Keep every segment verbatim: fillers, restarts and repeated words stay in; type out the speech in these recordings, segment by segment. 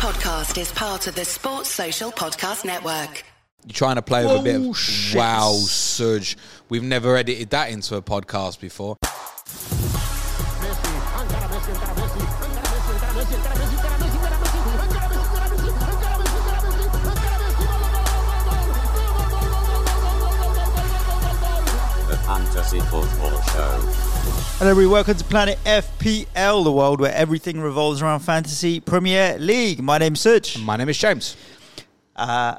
podcast is part of the Sports Social Podcast Network. You're trying to play with Whoa, a bit of... Shit. Wow, Serge. We've never edited that into a podcast before. The Fantasy Football Show. Hello everybody, welcome to Planet F P L, the world where everything revolves around Fantasy Premier League. My name's Serge. And my name is James. Uh,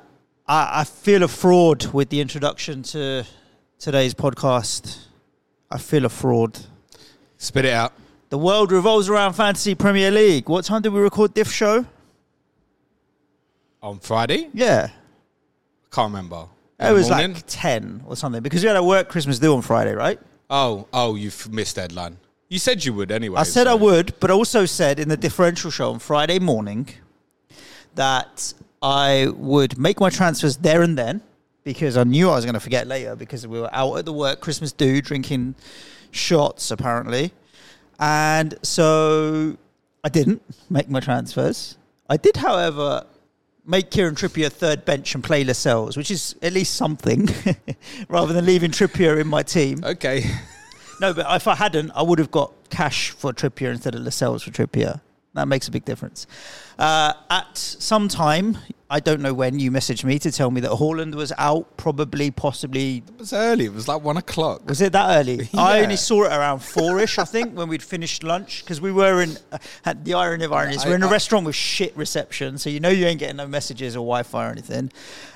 I, I feel a fraud with the introduction to today's podcast. I feel a fraud. Spit it out. The world revolves around Fantasy Premier League. What time did we record this show? On Friday? Yeah. Can't remember. It In was morning? Like ten or something, because we had a work Christmas do on Friday, right? Oh, oh, you've missed deadline. You said you would anyway. I said so. I would, but also said in the differential show on Friday morning that I would make my transfers there and then because I knew I was going to forget later because we were out at the work Christmas do drinking shots apparently. And so I didn't make my transfers. I did, however, make Kieran Trippier third bench and play Lascelles, which is at least something, rather than leaving Trippier in my team. Okay. No, but if I hadn't, I would have got cash for Trippier instead of Lascelles for Trippier. That makes a big difference. Uh, at some time, I don't know when, you messaged me to tell me that Haaland was out, probably, possibly... It was early. It was like one o'clock. Was it that early? Yeah. I only saw it around four-ish, I think, when we'd finished lunch, because we were in... Uh, had the irony of ironies, I, we're in a I, restaurant with shit reception, so you know you ain't getting no messages or Wi-Fi or anything.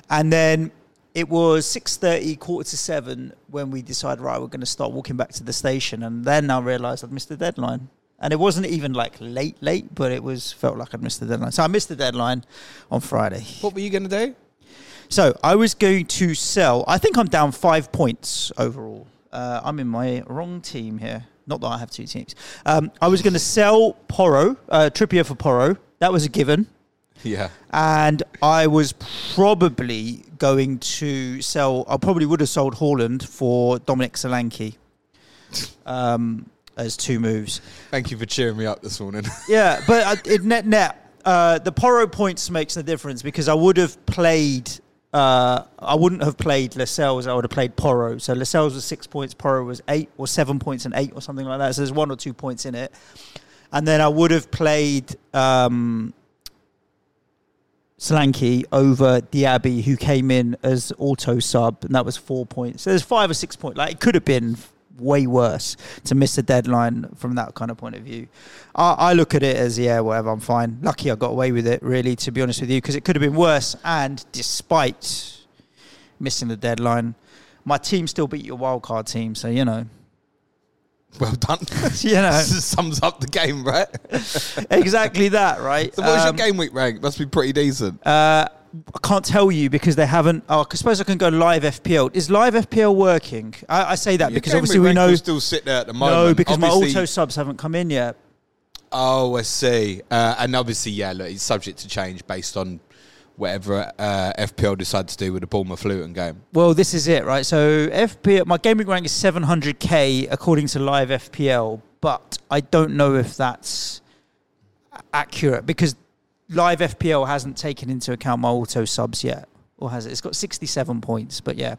And then it was six thirty, quarter to seven, when we decided, right, we're going to start walking back to the station. And then I realised I'd missed the deadline. And it wasn't even like late, late, but it was felt like I'd missed the deadline. So I missed the deadline on Friday. What were you going to do? So I was going to sell. I think I'm down five points overall. Uh, I'm in my wrong team here. Not that I have two teams. Um, I was going to sell Porro, uh, Trippier for Porro. That was a given. Yeah. And I was probably going to sell. I probably would have sold Haaland for Dominic Solanke. Um. As two moves. Thank you for cheering me up this morning. Yeah, but uh, net net, uh, the Porro points makes the difference because I would have played. Uh, I wouldn't have played Lascelles. I would have played Porro. So Lascelles was six points. Porro was eight or seven points and eight or something like that. So there's one or two points in it. And then I would have played um, Solanke over Diaby, who came in as auto sub, and that was four points. So there's five or six points. Like it could have been way worse to miss a deadline from that kind of point of view. I, I look at it as, yeah, whatever, I'm fine. Lucky I got away with it, really, to be honest with you, because it could have been worse. And despite missing the deadline, my team still beat your wildcard team, so, you know. Well done. You know. This sums up the game, right? Exactly that, right? So what's um, your game week rank? Must be pretty decent. Uh, I can't tell you because they haven't. Oh, I suppose I can go live F P L. Is live F P L working? I, I say that Your because obviously we know still sit there at the moment. No, because obviously, my auto subs haven't come in yet. Oh, I see. Uh, and obviously, yeah, look, it's subject to change based on whatever uh, F P L decide to do with the Bournemouth Luton game. Well, this is it, right? So F P L, my game week rank is seven hundred K according to live F P L, but I don't know if that's accurate because live F P L hasn't taken into account my auto subs yet, or has it? It's got sixty-seven points, but yeah.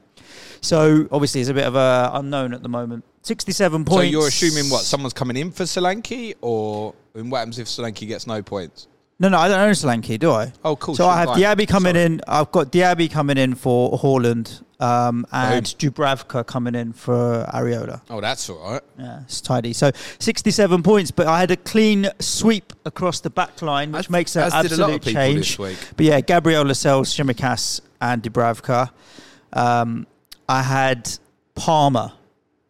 So obviously it's a bit of a unknown at the moment. sixty-seven points. So you're assuming what? Someone's coming in for Solanke, or I mean, what happens if Solanke gets no points? No, no, I don't own Solanke, do I? Oh, cool. So I have Diaby coming Sorry. in. I've got Diaby coming in for Haaland, um, and Boom. Dubravka coming in for Areola. Oh, that's all right. Yeah, it's tidy. So sixty-seven points, but I had a clean sweep across the back line, which as, makes an absolute did a lot of change. This week. But yeah, Gabriel, Lascelles, Tsimikas, and Dubravka. Um, I had Palmer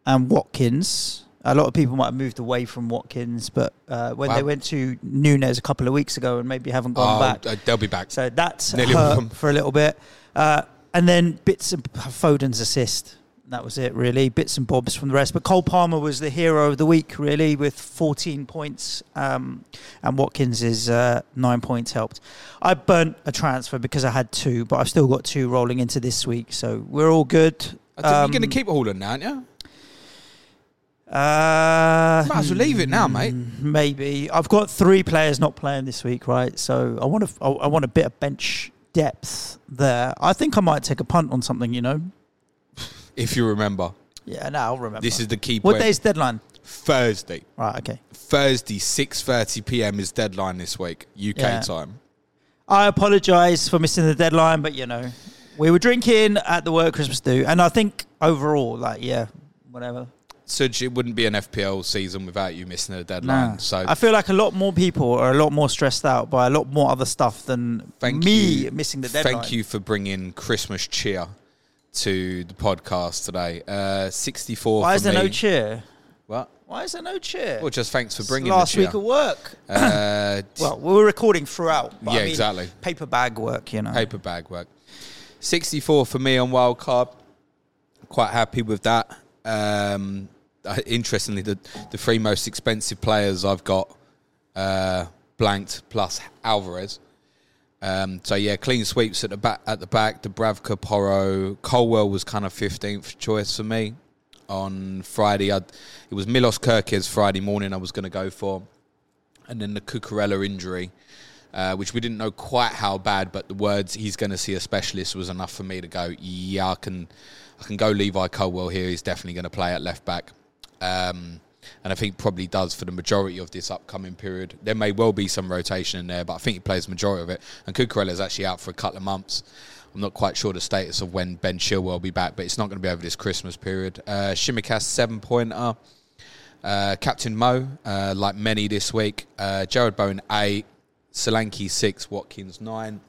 and Watkins. A lot of people might have moved away from Watkins, but uh, when wow. they went to Núñez a couple of weeks ago and maybe haven't gone oh, back. They'll be back. So that's hurt for a little bit. Uh, and then bits of Foden's assist. That was it, really. Bits and bobs from the rest. But Cole Palmer was the hero of the week, really, with fourteen points. Um, and Watkins is uh, nine points helped. I burnt a transfer because I had two, but I've still got two rolling into this week. So we're all good. I think um, you're going to keep Haaland now, aren't you? Uh, Might as well leave it now, mate. Maybe. I've got three players not playing this week, right? So I want to. I, I want a bit of bench depth there. I think I might take a punt on something, you know. If you remember. Yeah, no, I'll remember. This is the key point. What day's deadline? Thursday. Right, okay. Thursday, six thirty p.m. is deadline this week, U K yeah. time. I apologise for missing the deadline, but, you know, we were drinking at the work Christmas do, and I think overall, like, yeah, whatever. So it wouldn't be an F P L season without you missing the deadline. Nah. So I feel like a lot more people are a lot more stressed out by a lot more other stuff than thank me you. missing the deadline. Thank you for bringing Christmas cheer to the podcast today. Uh, sixty-four Why for is there me. no cheer? What? Why is there no cheer? Well, just thanks for bringing it's the cheer. Last week of work. Uh, well, we were recording throughout. But yeah, I mean, exactly. Paper bag work, you know. Paper bag work. sixty-four for me on wildcard. Quite happy with that. Um... Interestingly, the, the three most expensive players I've got uh, blanked plus Alvarez. Um, so yeah, clean sweeps at the back. At the back, Dubravka, Porro, Colwell was kind of fifteenth choice for me on Friday. I'd, it was Milos Kerkez Friday morning I was going to go for, and then the Cucurella injury, uh, which we didn't know quite how bad, but the words he's going to see a specialist was enough for me to go. Yeah, I can, I can go Levi Colwell here. He's definitely going to play at left back. Um, and I think probably does for the majority of this upcoming period. There may well be some rotation in there, but I think he plays the majority of it. And Cucurella is actually out for a couple of months. I'm not quite sure the status of when Ben Chilwell will be back, but it's not going to be over this Christmas period. Uh, Shimikas, seven-pointer. Uh, Captain Mo, uh, like many this week. Uh, Jared Bowen, eight. Solanke, six. Watkins, nine.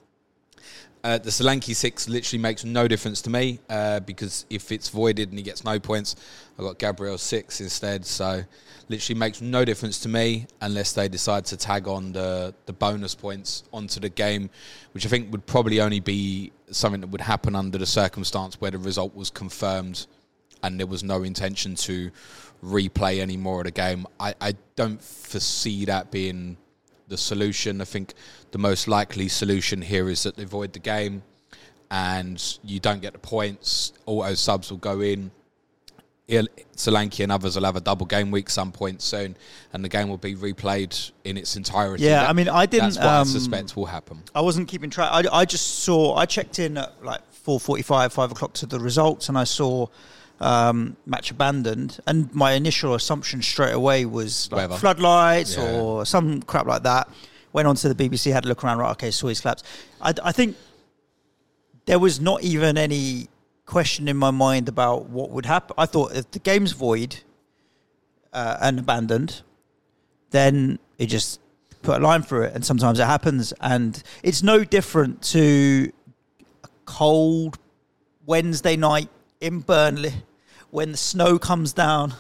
Uh, the Solanke six literally makes no difference to me uh, because if it's voided and he gets no points, I've got Gabriel six instead. So literally makes no difference to me unless they decide to tag on the, the bonus points onto the game, which I think would probably only be something that would happen under the circumstance where the result was confirmed and there was no intention to replay any more of the game. I, I don't foresee that being the solution. I think the most likely solution here is that they void the game and you don't get the points. Auto subs will go in. Solanke and others will have a double game week some point soon and the game will be replayed in its entirety. Yeah, that, I mean, I didn't... That's what um, I suspect will happen. I wasn't keeping track. I, I just saw... I checked in at like four forty-five, five o'clock to the results and I saw um, match abandoned and my initial assumption straight away was like floodlights yeah. or some crap like that. Went on to the B B C, had a look around, right, okay, saw his claps. I, I think there was not even any question in my mind about what would happen. I thought if the game's void uh, and abandoned, then it just put a line through it, and sometimes it happens. And it's no different to a cold Wednesday night in Burnley when the snow comes down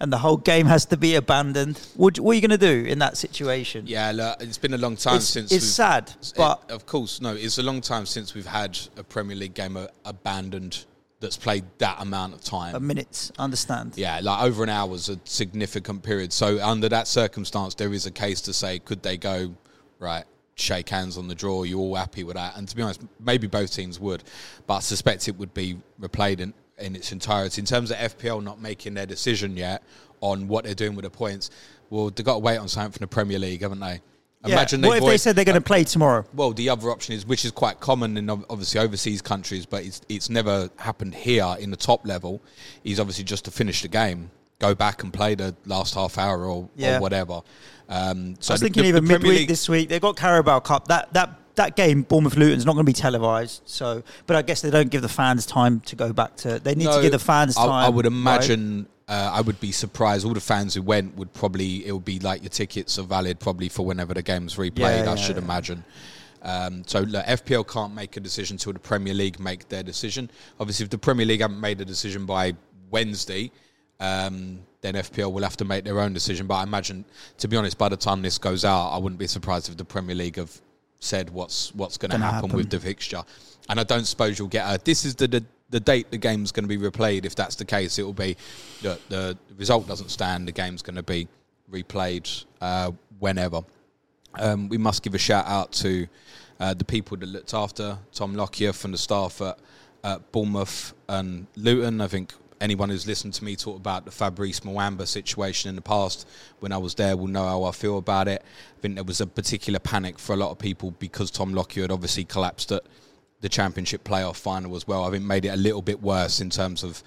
and the whole game has to be abandoned. What, what are you going to do in that situation? Yeah, look, it's been a long time it's, since... It's sad, but... It, of course, no, it's a long time since we've had a Premier League game abandoned that's played that amount of time. A minute, understand. Yeah, like over an hour is a significant period. So under that circumstance, there is a case to say, could they go, right, shake hands on the draw, you all happy with that? And to be honest, maybe both teams would, but I suspect it would be replayed in... in its entirety. In terms of F P L not making their decision yet on what they're doing with the points, well, they've got to wait on something from the Premier League, haven't they? Yeah. Imagine they what if void, they said they're going to uh, play tomorrow? Well, the other option is, which is quite common in obviously overseas countries, but it's it's never happened here in the top level, is obviously just to finish the game, go back and play the last half hour or, yeah. or whatever. Um, so I was the, thinking the, even the midweek League, this week, they've got Carabao Cup. That that That game, Bournemouth-Luton's not going to be televised, so but I guess they don't give the fans time to go back to... They need no, to give the fans time. I, I would imagine... Right? Uh, I would be surprised. All the fans who went would probably... It would be like your tickets are valid probably for whenever the game's replayed, yeah, yeah, I should yeah. imagine. Um, so look, F P L can't make a decision till the Premier League make their decision. Obviously, if the Premier League haven't made a decision by Wednesday... Um, then F P L will have to make their own decision. But I imagine, to be honest, by the time this goes out, I wouldn't be surprised if the Premier League have... said what's what's going to happen, happen with the fixture. And I don't suppose you'll get a, this is the, the the date the game's going to be replayed. If that's the case, it'll be the, the result doesn't stand, the game's going to be replayed uh, whenever. Um, we must give a shout out to uh, the people that looked after Tom Lockyer from the staff at, at Bournemouth and Luton. I think anyone who's listened to me talk about the Fabrice Mwamba situation in the past when I was there will know how I feel about it. I think there was a particular panic for a lot of people because Tom Lockyer had obviously collapsed at the championship playoff final as well. I think made it a little bit worse in terms of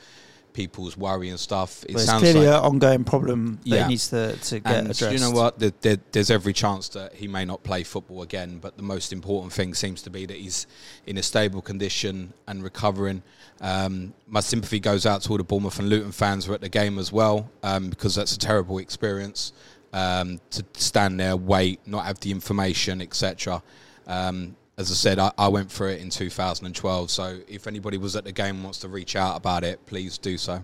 people's worry and stuff. It well, sounds it's clearly like an ongoing problem that yeah. needs to, to get and addressed. You know what? There, there, there's every chance that he may not play football again, but the most important thing seems to be that he's in a stable condition and recovering. Um, my sympathy goes out to all the Bournemouth and Luton fans who are at the game as well, um, because that's a terrible experience um, to stand there, wait, not have the information, et cetera. Um, As I said, I, I went through it in two thousand twelve. So if anybody was at the game and wants to reach out about it, please do so.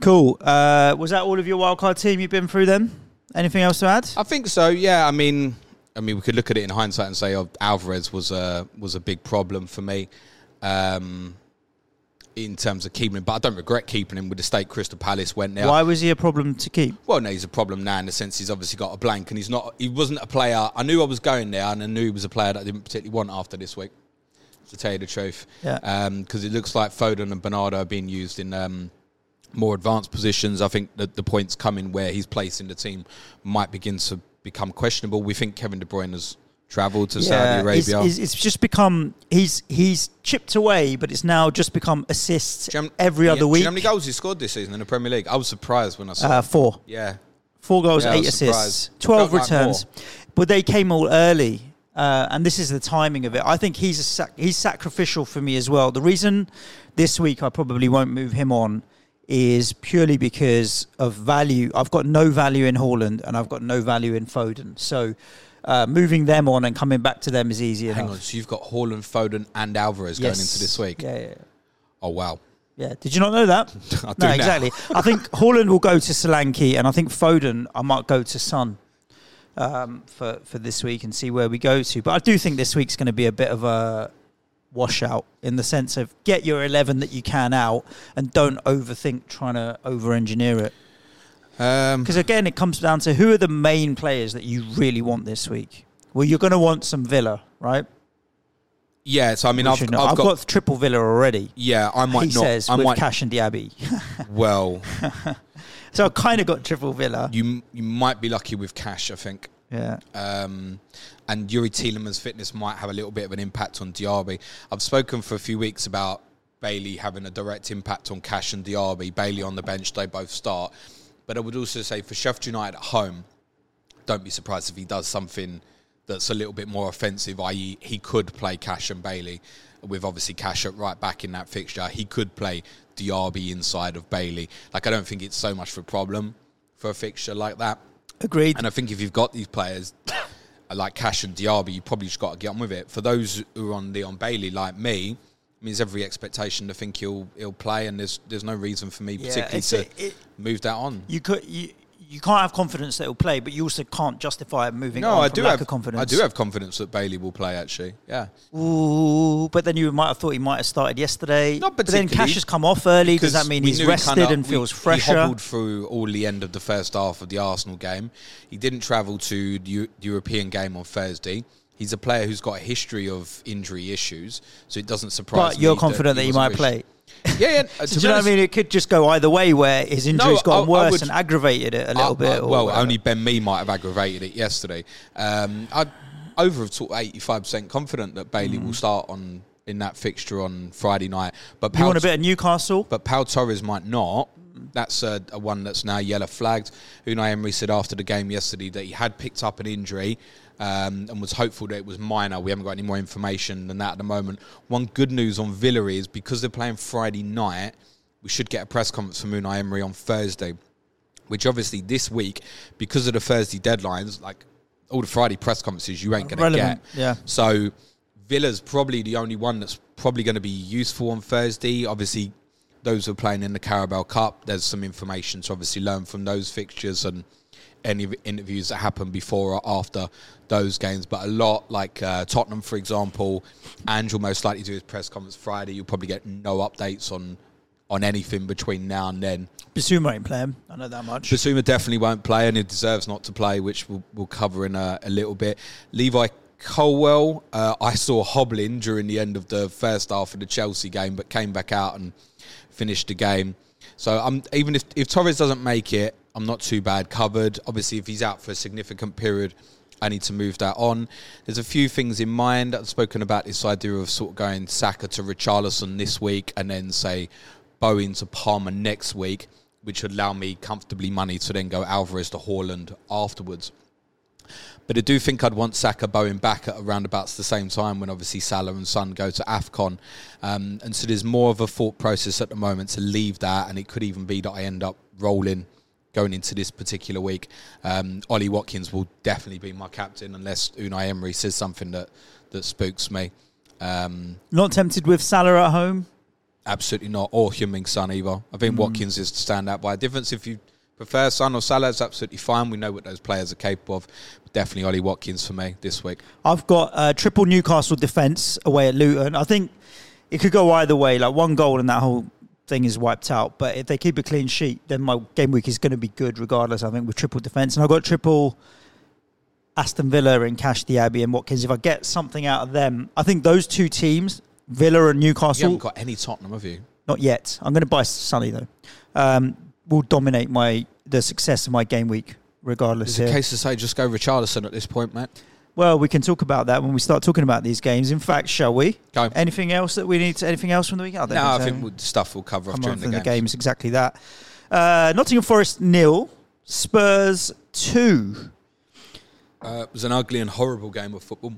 Cool. Uh, was that all of your wildcard team you've been through then? Anything else to add? I think so, yeah. I mean, I mean, we could look at it in hindsight and say, oh, Alvarez was a, was a big problem for me um, in terms of keeping him. But I don't regret keeping him with the state Crystal Palace went there. Why was he a problem to keep? Well, no, he's a problem now in the sense he's obviously got a blank and he's not. He wasn't a player. I knew I was going there and I knew he was a player that I didn't particularly want after this week, to tell you the truth. Yeah. Um, because it looks like Foden and Bernardo are being used in um, more advanced positions. I think that the points coming where he's placing the team might begin to become questionable. We think Kevin De Bruyne has travelled to yeah, Saudi Arabia. It's, it's just become, he's he's chipped away, but it's now just become assists Jam- every yeah, other week. Do you know how many goals he scored this season in the Premier League? I was surprised when I saw uh, Four. Yeah. Four goals, yeah, eight assists, surprised. twelve returns. Like but they came all early, uh, and this is the timing of it. I think he's, a sac- he's sacrificial for me as well. The reason this week I probably won't move him on is purely because of value. I've got no value in Haaland, and I've got no value in Foden. So... Uh, moving them on and coming back to them is easier. Hang enough. on, so you've got Haaland, Foden and Alvarez yes. going into this week? Yeah, yeah, yeah. Oh, wow. Yeah, did you not know that? I do No, now. exactly. I think Haaland will go to Solanke and I think Foden, I might go to Son um, for, for this week and see where we go to. But I do think this week's going to be a bit of a washout in the sense of get your eleven that you can out and don't overthink trying to over-engineer it. Because um, again, it comes down to who are the main players that you really want this week. Well, you're going to want some Villa, right? Yeah, so I mean, I've, I've, I've got, got triple Villa already. Yeah, I might he not. He says I with might, Cash and Diaby. Well, so I kind of got triple Villa. You you might be lucky with Cash, I think. Yeah. Um, and Youri Tielemans' fitness might have a little bit of an impact on Diaby. I've spoken for a few weeks about Bailey having a direct impact on Cash and Diaby. Bailey on the bench, they both start. But I would also say for Sheffield United at home, don't be surprised if he does something that's a little bit more offensive, that is he could play Cash and Bailey with obviously Cash at right back in that fixture. He could play Diaby inside of Bailey. Like, I don't think it's so much of a problem for a fixture like that. Agreed. And I think if you've got these players like Cash and Diaby, you probably just got to get on with it. For those who are on Leon Bailey like me, I mean, there's every expectation to think he'll he'll play, and there's there's no reason for me particularly yeah, to it, it, move that on. You could you, you can't have confidence that he'll play, but you also can't justify moving. No, on I from do lack have of confidence. I do have confidence that Bailey will play. Actually, yeah. Ooh, but then you might have thought he might have started yesterday. Not particularly. But then Cash has come off early. Does that mean he's rested he kinda, and feels we, fresher? He hobbled through all the end of the first half of the Arsenal game. He didn't travel to the European game on Thursday. He's a player who's got a history of injury issues, so it doesn't surprise me. But you're me confident that, that he, he might play? Yeah, yeah. Uh, so do you know what I mean? It could just go either way where his injury's no, gotten I, worse I would, and aggravated it a little I, bit. I, or well, whatever. Only Ben Mee might have aggravated it yesterday. Um, I'm over sort of eighty-five percent confident that Bailey mm. will start on in that fixture on Friday night. But Pau, you want a bit of Newcastle? But Pau Torres might not. That's a, a one that's now yellow flagged. Unai Emery said after the game yesterday that he had picked up an injury Um, and was hopeful that it was minor. We haven't got any more information than that at the moment. One good news on Villa is because they're playing Friday night, we should get a press conference from Unai Emery on Thursday, which obviously this week, because of the Thursday deadlines, like all the Friday press conferences, you ain't going to get. Yeah. So Villa's probably the only one that's probably going to be useful on Thursday. Obviously, those who are playing in the Carabao Cup, there's some information to obviously learn from those fixtures and any interviews that happen before or after those games, but a lot like uh, Tottenham, for example, Ange will most likely do his press conference Friday. You'll probably get no updates on on anything between now and then. Bissouma ain't playing, I know that much. Bissouma definitely won't play, and he deserves not to play, which we'll, we'll cover in a, a little bit. Levi Colwell, uh, I saw hobbling during the end of the first half of the Chelsea game, but came back out and finished the game. So I'm, even if, if Torres doesn't make it, I'm not too bad covered. Obviously, if he's out for a significant period, I need to move that on. There's a few things in mind. I've spoken about this idea of sort of going Saka to Richarlison this week and then, say, Bowen to Palmer next week, which would allow me comfortably money to then go Alvarez to Haaland afterwards. But I do think I'd want Saka, Bowen back at around about the same time when obviously Salah and Son go to AFCON. Um, and so there's more of a thought process at the moment to leave that, and it could even be that I end up rolling going into this particular week. Um, Ollie Watkins will definitely be my captain unless Unai Emery says something that, that spooks me. Um, Not tempted with Salah at home? Absolutely not, or Heung-min Son either. I think mm. Watkins is to stand out by a difference. If you prefer Son or Salah, it's absolutely fine. We know what those players are capable of. Definitely Ollie Watkins for me this week. I've got uh, triple Newcastle defence away at Luton. I think it could go either way. Like one goal and that whole thing is wiped out. But if they keep a clean sheet, then my game week is going to be good regardless, I think, with triple defence. And I've got triple Aston Villa and Cash the Abbey and Watkins. If I get something out of them, I think those two teams, Villa and Newcastle. You haven't got any Tottenham, have you? Not yet. I'm going to buy Sonny, though. Um, will dominate my the success of my game week, regardless. It's a case to say just go Richarlison at this point, mate. Well, we can talk about that when we start talking about these games. In fact, shall we? Go. Anything else that we need? To, anything else from the week? I don't no, I so. think we'll, stuff will cover off during the games. the games. Exactly that. Uh, Nottingham Forest nil, Spurs two. Uh, it was an ugly and horrible game of football,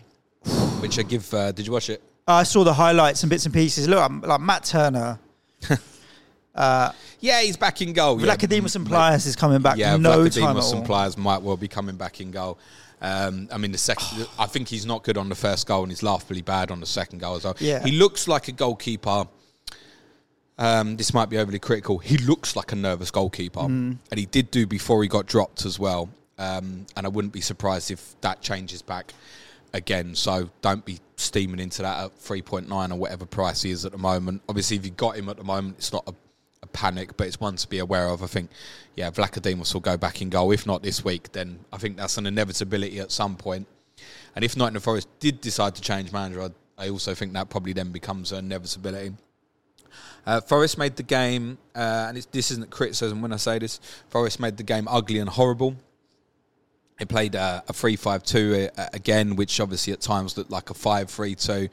which I give. Uh, did you watch it? I saw the highlights and bits and pieces. Look, I'm, like Matt Turner. uh, yeah, he's back in goal. Vlachodimos yeah. and Pliers is coming back. Yeah, no time at all. Vlachodimos and Pliers might well be coming back in goal. Um, I mean, the second. I think he's not good on the first goal, and he's laughably bad on the second goal as well. Yeah. He looks like a goalkeeper. Um, this might be overly critical. He looks like a nervous goalkeeper, mm. and he did do before he got dropped as well. Um, and I wouldn't be surprised if that changes back again, so don't be steaming into that at three point nine or whatever price he is at the moment. Obviously, if you've got him at the moment, it's not a, a panic, but it's one to be aware of. I think, yeah, Vlachodimos will go back in goal. If not this week, then I think that's an inevitability at some point. And if Nottingham Forest did decide to change manager, I, I also think that probably then becomes an inevitability. Uh, Forest made the game, uh, and it's, this isn't criticism when I say this, Forest made the game ugly and horrible. They played uh, a three five two again, which obviously at times looked like a five three two.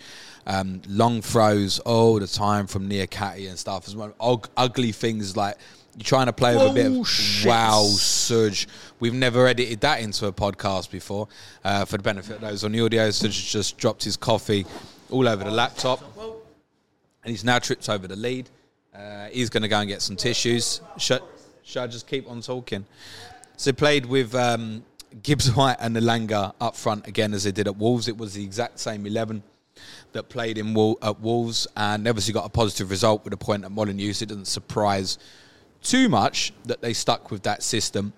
Um, long throws all the time from Niakate and stuff as well. Ug- ugly things like you're trying to play with oh, a bit of shit. Wow, Suj. We've never edited that into a podcast before. Uh, for the benefit of those on the audio, Suj just dropped his coffee all over the laptop. And he's now tripped over the lead. Uh, he's going to go and get some tissues. Should, should I just keep on talking? So he played with... Um, Gibbs-White and Elanga up front again as they did at Wolves. It was the exact same eleven that played in Wol- at Wolves, and obviously got a positive result with a point at Molineux. It doesn't surprise too much that they stuck with that system.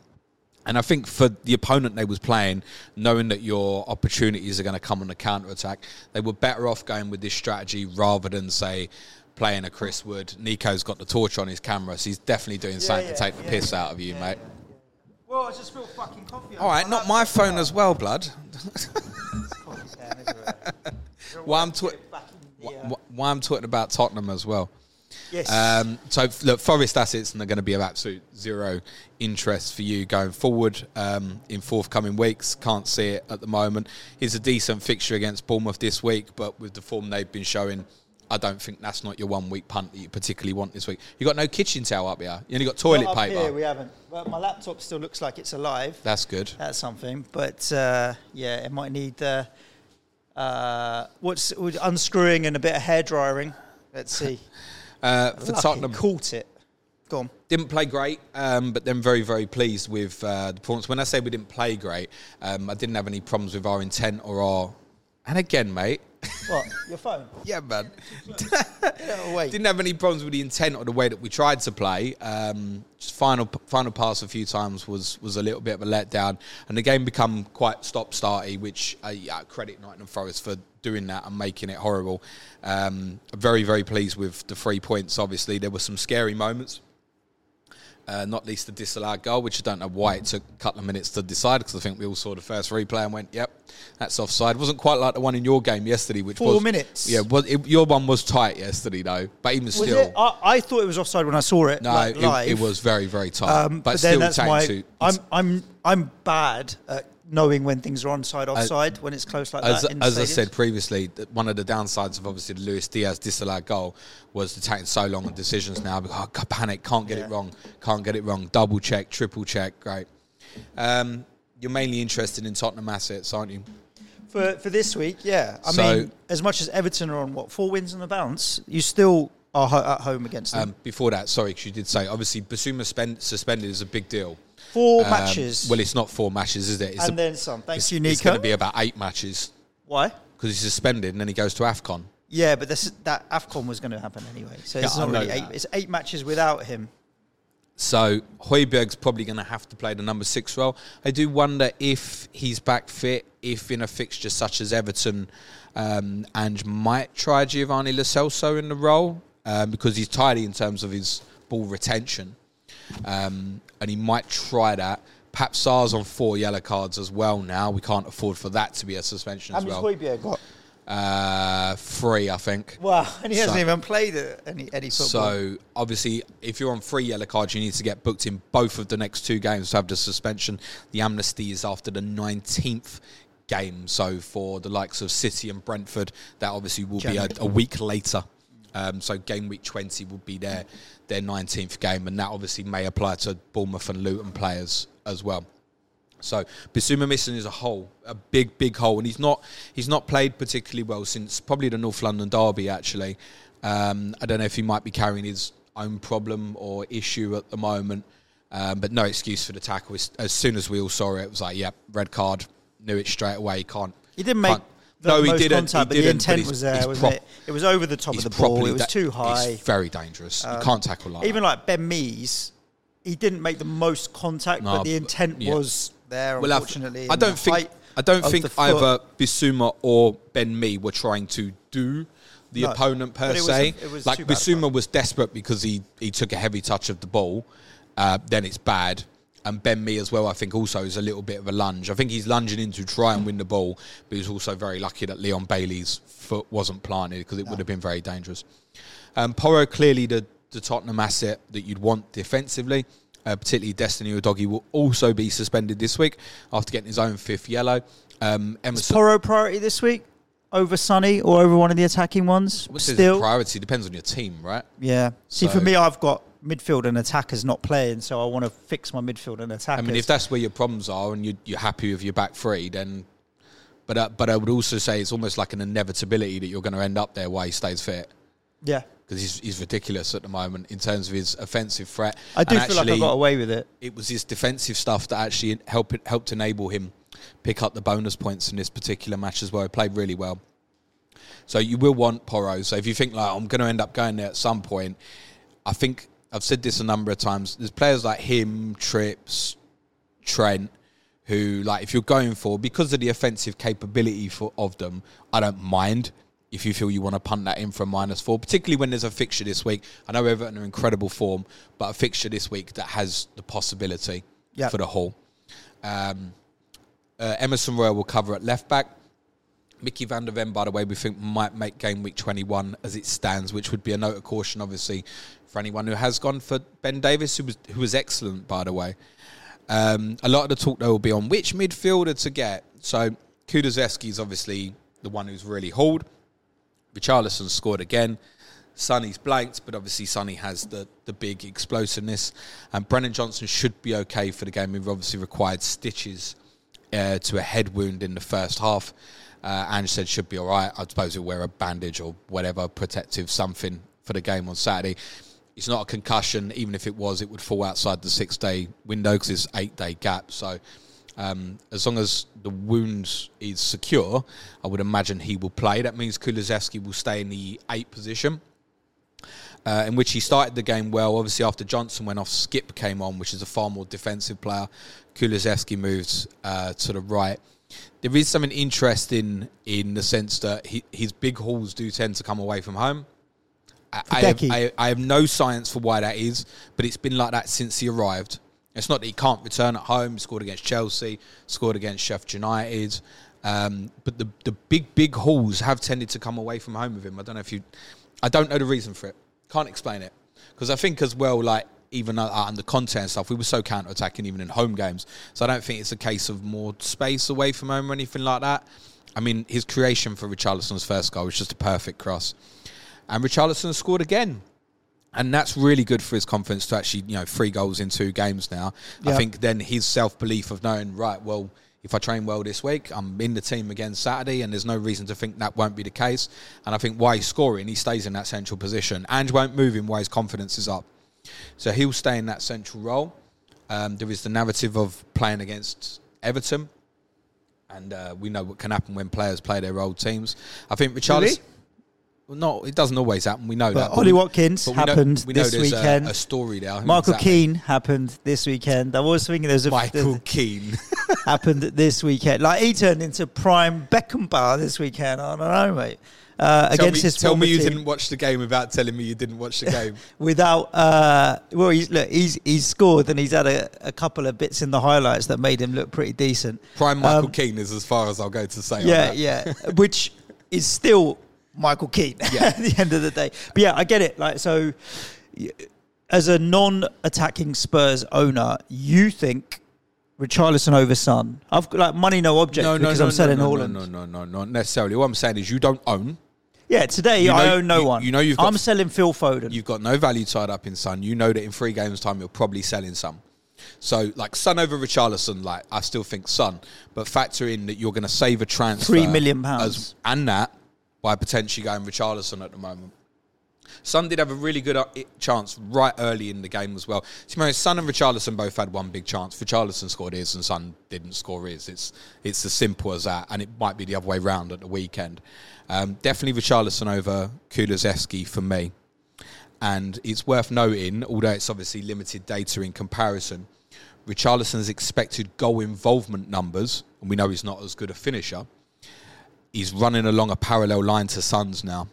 And I think for the opponent they was playing, knowing that your opportunities are going to come on the counter-attack, they were better off going with this strategy rather than, say, playing a Chris Wood. Nico's got the torch on his camera, so he's definitely doing yeah, something yeah, to take the yeah, piss yeah, out of you, yeah, mate. Yeah. Well, I just spilled fucking coffee. All right, not my phone as well, blood. Why I'm talking, why I'm talking about Tottenham as well. Yes. Um, so look, Forest assets are going to be of absolute zero interest for you going forward um, in forthcoming weeks. Can't see it at the moment. It's a decent fixture against Bournemouth this week, but with the form they've been showing, I don't think that's not your one-week punt that you particularly want this week. You got no kitchen towel up here. You only got toilet not up paper. Here, we haven't. Well, my laptop still looks like it's alive. That's good. That's something. But uh, yeah, it might need uh, uh, what's unscrewing and a bit of hair drying. Let's see. uh, for Tottenham, caught it. Go on. Didn't play great, um, but then very, very pleased with uh, the performance. When I say we didn't play great, um, I didn't have any problems with our intent or our. And again, mate. What, your phone? Yeah, man. Didn't have any problems with the intent or the way that we tried to play. Um, just final final pass a few times was was a little bit of a letdown. And the game become quite stop-starty, which I uh, yeah, credit Nottingham Forest for doing that and making it horrible. Um, very, very pleased with the three points, obviously. There were some scary moments. Uh, not least the disallowed goal, which I don't know why it took a couple of minutes to decide, because I think we all saw the first replay and went, yep, that's offside. It wasn't quite like the one in your game yesterday, which Four was... Four minutes. Yeah, was, it, your one was tight yesterday, though, but even was still... It? I, I thought it was offside when I saw it. No, like, it, it was very, very tight. Um, but, but still, that's my, to, I'm, I'm, I'm bad at knowing when things are onside, offside, uh, when it's close like as, that. As I said previously, one of the downsides of obviously the Luis Diaz disallowed goal was taking so long on decisions now. Oh, God, panic, can't get yeah. it wrong, can't get it wrong. Double check, triple check, great. Um, you're mainly interested in Tottenham assets, aren't you? For for this week, yeah. I so, mean, as much as Everton are on, what, four wins on the bounce, you still are ho- at home against them. Um, before that, sorry, because you did say, obviously, Basuma spend, suspended is a big deal. Four um, matches. Well, it's not four matches, is it? It's and a, then some. Thanks, Unico. It's going to be about eight matches. Why? Because he's suspended and then he goes to AFCON. Yeah, but this, that AFCON was going to happen anyway. So yeah, it's not really eight. It's eight matches without him. So Højbjerg's probably going to have to play the number six role. I do wonder if he's back fit, if in a fixture such as Everton, um, and might try Giovanni Lo Celso in the role, um, because he's tidy in terms of his ball retention. Um, and he might try that. Papsar's on four yellow cards as well now. We can't afford for that to be a suspension. How as well. How much Højbjerg got? Uh, three, I think. Wow, and he so, hasn't even played any, any football. So, obviously, if you're on three yellow cards, you need to get booked in both of the next two games to have the suspension. The amnesty is after the nineteenth game. So, for the likes of City and Brentford, that obviously will January. be a, a week later. Um, so game week twenty will be their, their nineteenth game, and that obviously may apply to Bournemouth and Luton players as well. So Bissouma missing is a hole, a big, big hole, and he's not he's not played particularly well since probably the North London derby, actually. Um, I don't know if he might be carrying his own problem or issue at the moment, um, but no excuse for the tackle. As soon as we all saw it, it was like, yeah, red card, knew it straight away, can't... He didn't make... No, he didn't. Contact, he but didn't. The intent but was there, wasn't prop- it? It was over the top of the ball. It was da- too high. It's very dangerous. Um, you can't tackle like even that. Like Ben Mees, he didn't make the most contact, no, but the intent yeah. was there. Well, unfortunately, I don't think I don't think either Bissouma or Ben Mee were trying to do the no, opponent per se. A, like Bissouma was desperate because he he took a heavy touch of the ball. Uh, then it's bad. And Ben Mee as well, I think, also is a little bit of a lunge. I think he's lunging in to try and win the ball, but he's also very lucky that Leon Bailey's foot wasn't planted, because it no. would have been very dangerous. Um, Porro, clearly the, the Tottenham asset that you'd want defensively, uh, particularly Destiny Udogie, will also be suspended this week after getting his own fifth yellow. Um, Emerson- is Porro priority this week over Sonny or over one of the attacking ones? Which is a priority, depends on your team, right? Yeah. See, so- for me, I've got... midfield and attackers not playing, so I want to fix my midfield and attackers. I mean, if that's where your problems are and you, you're happy with your back three, then... But uh, but I would also say it's almost like an inevitability that you're going to end up there while he stays fit. Yeah. Because he's, he's ridiculous at the moment in terms of his offensive threat. I do and feel actually, like I got away with it. It was his defensive stuff that actually helped, helped enable him pick up the bonus points in this particular match as well. He played really well. So you will want Porro. So if you think, like, I'm going to end up going there at some point, I think... I've said this a number of times. There's players like him, Trips, Trent, who, like, if you're going for, because of the offensive capability for, of them, I don't mind if you feel you want to punt that in for a minus four, particularly when there's a fixture this week. I know Everton are in incredible form, but a fixture this week that has the possibility yep. for the haul. Um, uh, Emerson Royal will cover at left back. Mickey van der Ven, by the way, we think might make game week twenty-one as it stands, which would be a note of caution, obviously, for anyone who has gone for Ben Davies, who was who was excellent, by the way. Um, a lot of the talk, though, will be on which midfielder to get. So Kudelski is obviously the one who's really hauled. Richarlison scored again. Sonny's blanked, but obviously Sonny has the, the big explosiveness. And Brennan Johnson should be okay for the game. He obviously required stitches uh, to a head wound in the first half. Uh, Ange said should be all right. I suppose he'll wear a bandage or whatever, protective something for the game on Saturday. It's not a concussion. Even if it was, it would fall outside the six-day window because it's eight-day gap. So um, as long as the wound is secure, I would imagine he will play. That means Kulusevski will stay in the eight position, uh, in which he started the game well. Obviously, after Johnson went off, Skip came on, which is a far more defensive player. Kulusevski moved uh, to the right. There is something interesting in the sense that he, his big hauls do tend to come away from home, I, I, have, I, I have no science for why that is, but it's been like that since he arrived. It's not that he can't return at home. Scored against Chelsea, scored against Sheffield United. Um, but the the big, big hauls have tended to come away from home with him. I don't know if you... I don't know the reason for it. Can't explain it. Because I think as well, like, even under Conte and stuff, we were so counter-attacking even in home games. So I don't think it's a case of more space away from home or anything like that. I mean, his creation for Richarlison's first goal was just a perfect cross. And Richarlison scored again. And that's really good for his confidence to actually, you know, three goals in two games now. Yep. I think then his self-belief of knowing, right, well, if I train well this week, I'm in the team again Saturday, and there's no reason to think that won't be the case. And I think while he's scoring, he stays in that central position. Ange won't move him while his confidence is up. So he'll stay in that central role. Um, there is the narrative of playing against Everton. And uh, we know what can happen when players play their old teams. I think Richarlison... Really? Well, no, it doesn't always happen. We know but that. Ollie but we, Watkins but we happened know, we know this weekend. A, a story there. Michael exactly. Keane happened this weekend. I was thinking there's a Michael Keane happened this weekend. Like he turned into prime Beckenbauer this weekend. I don't know, mate. Uh, tell against me, his tell me you team. Didn't watch the game without telling me you didn't watch the game. Without, uh, well, he's, look, he's he's scored and he's had a, a couple of bits in the highlights that made him look pretty decent. Prime Michael um, Keane is as far as I'll go to say. Yeah, on that. yeah, which is still. Michael Keane yeah. at the end of the day. But yeah, I get it. Like, so as a non-attacking Spurs owner, you think Richarlison over Son? I've got like money no object no, because no, I'm no, selling no, Haaland. No, no, no, no, not necessarily. What I'm saying is you don't own. Yeah, today you I know, own no you, one. You know you've got, I'm selling Phil Foden. You've got no value tied up in Son. You know that in three games' time you're probably selling some. So, like, Son over Richarlison, like, I still think Son. But factor in that you're going to save a transfer. Three million pounds. As, and that. By potentially going Richarlison at the moment. Son did have a really good chance right early in the game as well. So, Son and Richarlison both had one big chance. Richarlison scored his and Son didn't score his. It's it's as simple as that. And it might be the other way round at the weekend. Um, definitely Richarlison over Kulusevski for me. And it's worth noting, although it's obviously limited data in comparison, Richarlison's expected goal involvement numbers, and we know he's not as good a finisher, he's running along a parallel line to Son's now.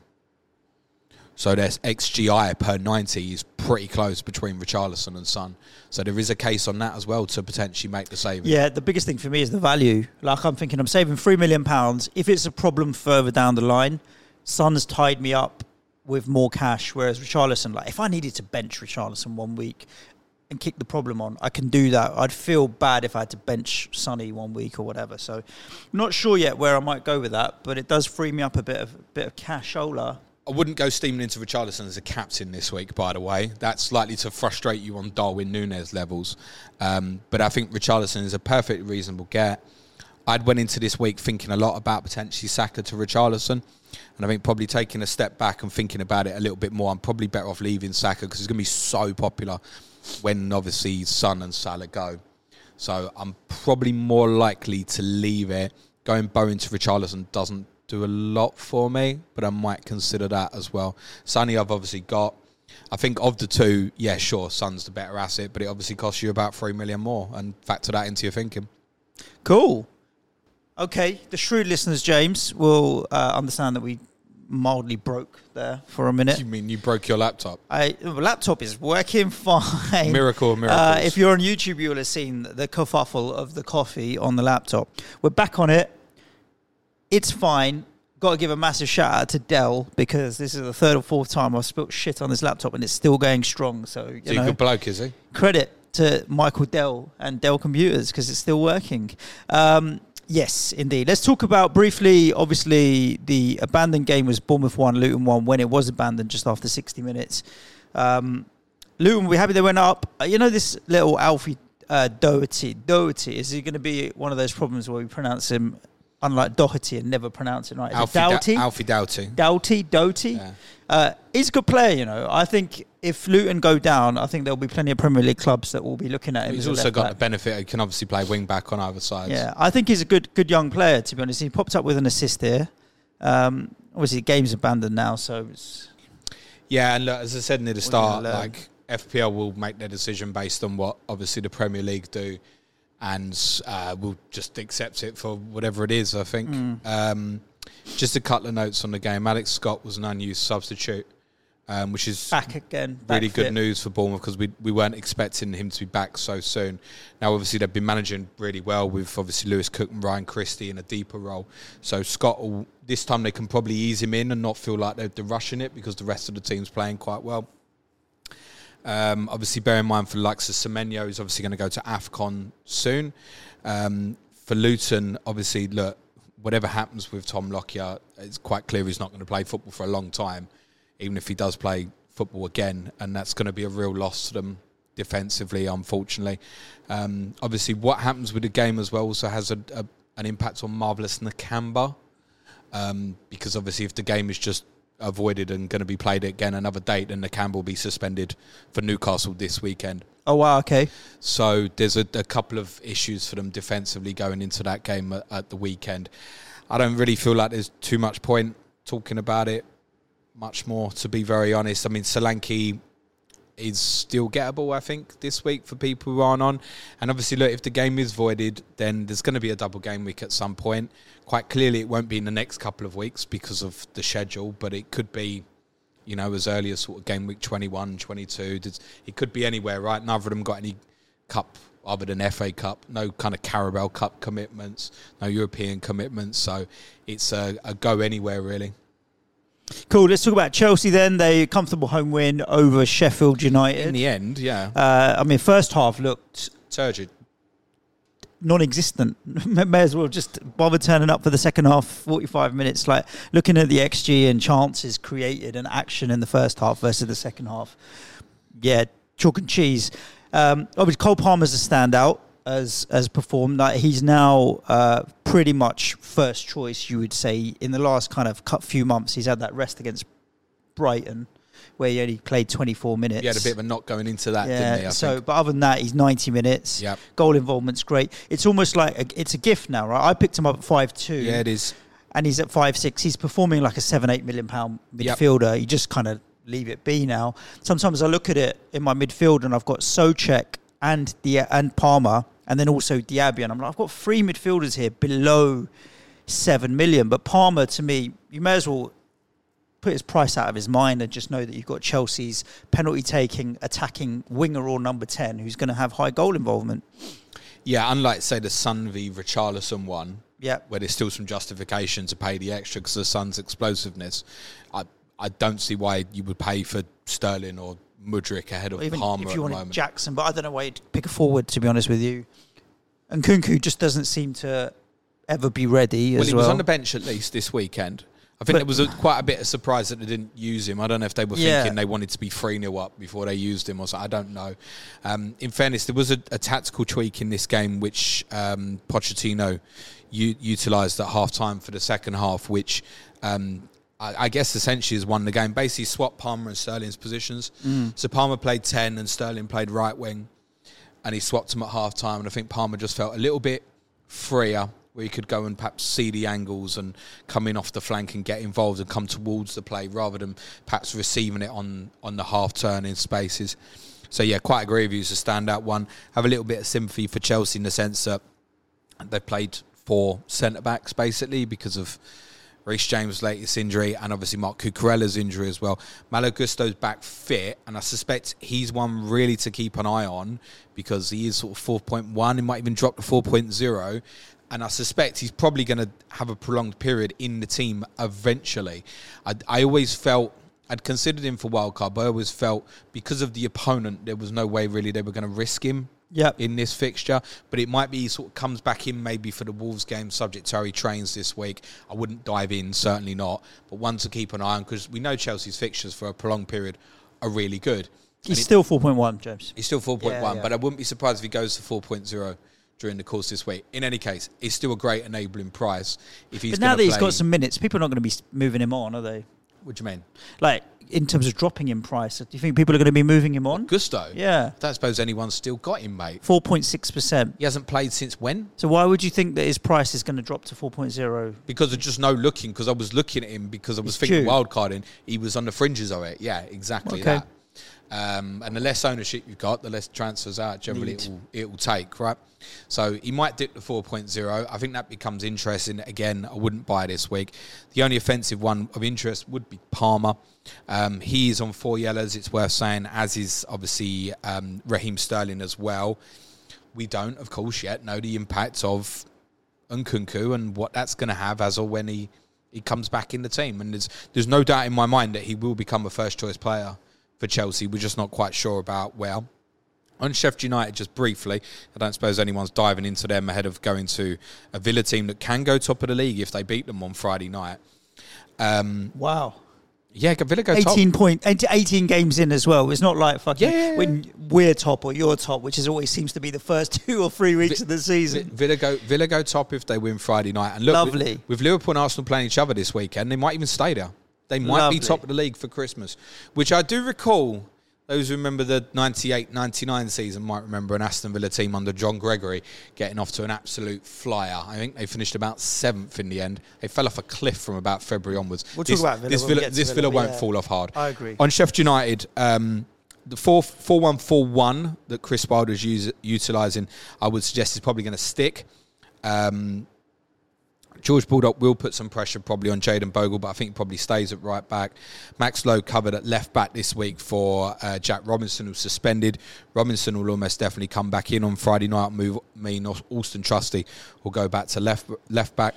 So there's X G I per ninety is pretty close between Richarlison and Son. So there is a case on that as well to potentially make the saving. Yeah, the biggest thing for me is the value. Like I'm thinking I'm saving three million pounds. If it's a problem further down the line, Son's tied me up with more cash, whereas Richarlison, like if I needed to bench Richarlison one week and kick the problem on, I can do that. I'd feel bad if I had to bench Sonny one week or whatever. So I'm not sure yet where I might go with that, but it does free me up a bit of a bit of cashola. I wouldn't go steaming into Richarlison as a captain this week, by the way. That's likely to frustrate you on Darwin Núñez levels. Um, but I think Richarlison is a perfectly reasonable get. I'd went into this week thinking a lot about potentially Saka to Richarlison. And I think probably taking a step back and thinking about it a little bit more, I'm probably better off leaving Saka because he's going to be so popular when obviously Son and Salah go. So I'm probably more likely to leave it. Going Bowen to Richarlison doesn't do a lot for me, but I might consider that as well. Sonny I've obviously got. I think of the two, yeah, sure, Son's the better asset, but it obviously costs you about three million more, and factor that into your thinking. Cool. Okay, the shrewd listeners, James, will uh, understand that we mildly broke there for a minute. You mean you broke your laptop? I the laptop is working fine. Miracle, miracle. Uh, if you're on YouTube, you will have seen the kerfuffle of the coffee on the laptop. We're back on it. It's fine. Got to give a massive shout out to Dell because this is the third or fourth time I've spilt shit on this laptop and it's still going strong. So you so know, good bloke, is he? Credit to Michael Dell and Dell Computers because it's still working. Um, Yes, indeed. Let's talk about briefly, obviously, the abandoned game was Bournemouth one, Luton one, when it was abandoned just after sixty minutes. Um, Luton, we're happy they went up. You know this little Alfie uh, Doherty. Doherty, is he going to be one of those problems where we pronounce him, unlike Doherty, and never pronounce it right? Is Alfie Doughty? Da- Alfie Doughty. Doughty, Doherty. Yeah. Uh, he's a good player, you know. I think if Luton go down, I think there'll be plenty of Premier League clubs that will be looking at him. He's also got the benefit. He can obviously play wing-back on either side. Yeah, I think he's a good good young player, to be honest. He popped up with an assist here. Um, obviously, the game's abandoned now, so it's... Yeah, and look, as I said near the start, like F P L will make their decision based on what, obviously, the Premier League do, and uh, we'll just accept it for whatever it is, I think. Mm. Um, just a couple of notes on the game. Alex Scott was an unused substitute. um, which is back again. Back really fit. Good news for Bournemouth, because we, we weren't expecting him to be back so soon. Now, obviously, they've been managing really well with, obviously, Lewis Cook and Ryan Christie in a deeper role. So Scott, will, this time they can probably ease him in and not feel like they're, they're rushing it, because the rest of the team's playing quite well. Um, obviously, bear in mind for Luxa, Semenyo is obviously going to go to AFCON soon. Um, for Luton, obviously, look, whatever happens with Tom Lockyer, it's quite clear he's not going to play football for a long time, even if he does play football again, and that's going to be a real loss to them defensively, unfortunately. Um, obviously, what happens with the game as well also has a, a, an impact on Marvellous Nakamba, um, because obviously if the game is just avoided and going to be played again another date, and Nakamba will be suspended for Newcastle this weekend. Oh, wow, okay. So there's a, a couple of issues for them defensively going into that game at, at the weekend. I don't really feel like there's too much point talking about it much more, to be very honest. I mean, Solanke is still gettable, I think, this week for people who aren't on. And obviously, look, if the game is voided, then there's going to be a double game week at some point. Quite clearly, it won't be in the next couple of weeks because of the schedule, but it could be, you know, as early as sort of game week twenty-one, twenty-two. It could be anywhere, right? None of them got any cup other than F A Cup, no kind of Carabao Cup commitments, no European commitments. So it's a, a go anywhere, really. Cool. Let's talk about Chelsea then. They comfortable home win over Sheffield United. In the end, yeah. Uh, I mean, first half looked turgid, non-existent. May as well just bother turning up for the second half, forty-five minutes. Like, looking at the X G and chances created and action in the first half versus the second half, yeah, chalk and cheese. Um, obviously, Cole Palmer's a standout. As as performed, like he's now uh, pretty much first choice, you would say. In the last kind of few months, he's had that rest against Brighton, where he only played twenty-four minutes. He had a bit of a knock going into that, yeah, didn't he? I so, think. But other than that, he's ninety minutes. Yep. Goal involvement's great. It's almost like a, it's a gift now, right? I picked him up at five two. Yeah, it is. And he's at five six. He's performing like a seven eight million pound midfielder. Yep. You just kind of leave it be now. Sometimes I look at it in my midfield, and I've got Souček and the and Palmer, and then also Diaby. And I'm like, I've got three midfielders here below seven million. But Palmer, to me, you may as well put his price out of his mind and just know that you've got Chelsea's penalty-taking, attacking winger or number ten who's going to have high goal involvement. Yeah, unlike, say, the Son v Richarlison one, yeah, where there's still some justification to pay the extra because of Son's explosiveness. I I don't see why you would pay for Sterling or Mudryk ahead of even Palmer if you at the moment. Jackson, but I don't know why you'd pick a forward, to be honest with you. And Nkunku just doesn't seem to ever be ready. Well, as he well. was on the bench at least this weekend. I think but, there was a, quite a bit of surprise that they didn't use him. I don't know if they were yeah. thinking they wanted to be three nil up before they used him or something. I don't know. Um, in fairness, there was a, a tactical tweak in this game which um, Pochettino u- utilised at half-time for the second half, which... Um, I guess essentially has won the game. Basically swapped Palmer and Sterling's positions. Mm. So Palmer played ten and Sterling played right wing, and he swapped him at half time. And I think Palmer just felt a little bit freer, where he could go and perhaps see the angles and come in off the flank and get involved and come towards the play rather than perhaps receiving it on, on the half turn in spaces. So yeah, quite agree with you. It's a standout one. Have a little bit of sympathy for Chelsea in the sense that they played four centre-backs basically because of Reece James' latest injury and obviously Mark Cucurella's injury as well. Malo Gusto's back fit, and I suspect he's one really to keep an eye on because he is sort of four point one. He might even drop to four point oh. And I suspect he's probably going to have a prolonged period in the team eventually. I, I always felt, I'd considered him for wildcard, but I always felt because of the opponent, there was no way really they were going to risk him. Yep. In this fixture, but it might be he sort of comes back in maybe for the Wolves game, subject to how he trains this week. I wouldn't dive in, certainly not, but one to keep an eye on because we know Chelsea's fixtures for a prolonged period are really good. He's and still it, four point one, James. He's still four point one, yeah, yeah. But I wouldn't be surprised if he goes to four point oh during the course this week. In any case, it's still a great enabling price. If he's but now that play, he's got some minutes, people are not going to be moving him on, are they? What do you mean? Like, in terms of dropping in price, do you think people are going to be moving him on? Gusto? Yeah. I don't suppose anyone's still got him, mate. four point six percent. He hasn't played since when? So why would you think that his price is going to drop to four point oh? Because of just no looking, because I was looking at him because I was it's thinking true. Wild carding. He was on the fringes of it. Yeah, exactly okay. that. Um, and the less ownership you've got, the less transfers out generally it will, it will take, right? So he might dip to four point oh. I think that becomes interesting. Again, I wouldn't buy this week. The only offensive one of interest would be Palmer. Um, he is on four yellows, it's worth saying, as is obviously um, Raheem Sterling as well. We don't, of course, yet know the impact of Nkunku and what that's going to have as or when he, he comes back in the team. And there's, there's no doubt in my mind that he will become a first-choice player for Chelsea. We're just not quite sure about where. On Sheffield United, just briefly, I don't suppose anyone's diving into them ahead of going to a Villa team that can go top of the league if they beat them on Friday night. Um, wow. Yeah, Villa go eighteen top. Point, eighteen games in as well. It's not like fucking yeah. when we're top or you're top, which is always seems to be the first two or three weeks v- of the season. Villa go, Villa go top if they win Friday night. And look, lovely. With, with Liverpool and Arsenal playing each other this weekend, they might even stay there. They might Lovely. be top of the league for Christmas, which I do recall. Those who remember the ninety-eight ninety-nine season might remember an Aston Villa team under John Gregory getting off to an absolute flyer. I think they finished about seventh in the end. They fell off a cliff from about February onwards. We'll this, talk about Villa. This Villa, Villa, this Villa, Villa won't yeah. fall off hard. I agree. On Sheffield United, um, the four one four one that Chris Wilder's use, utilising, I would suggest is probably going to stick. Um George Baldock will put some pressure probably on Jadon Bogle, but I think he probably stays at right back. Max Lowe covered at left back this week for uh, Jack Robinson, who's suspended. Robinson will almost definitely come back in on Friday night. Move mean Alston Trusty will go back to left left back.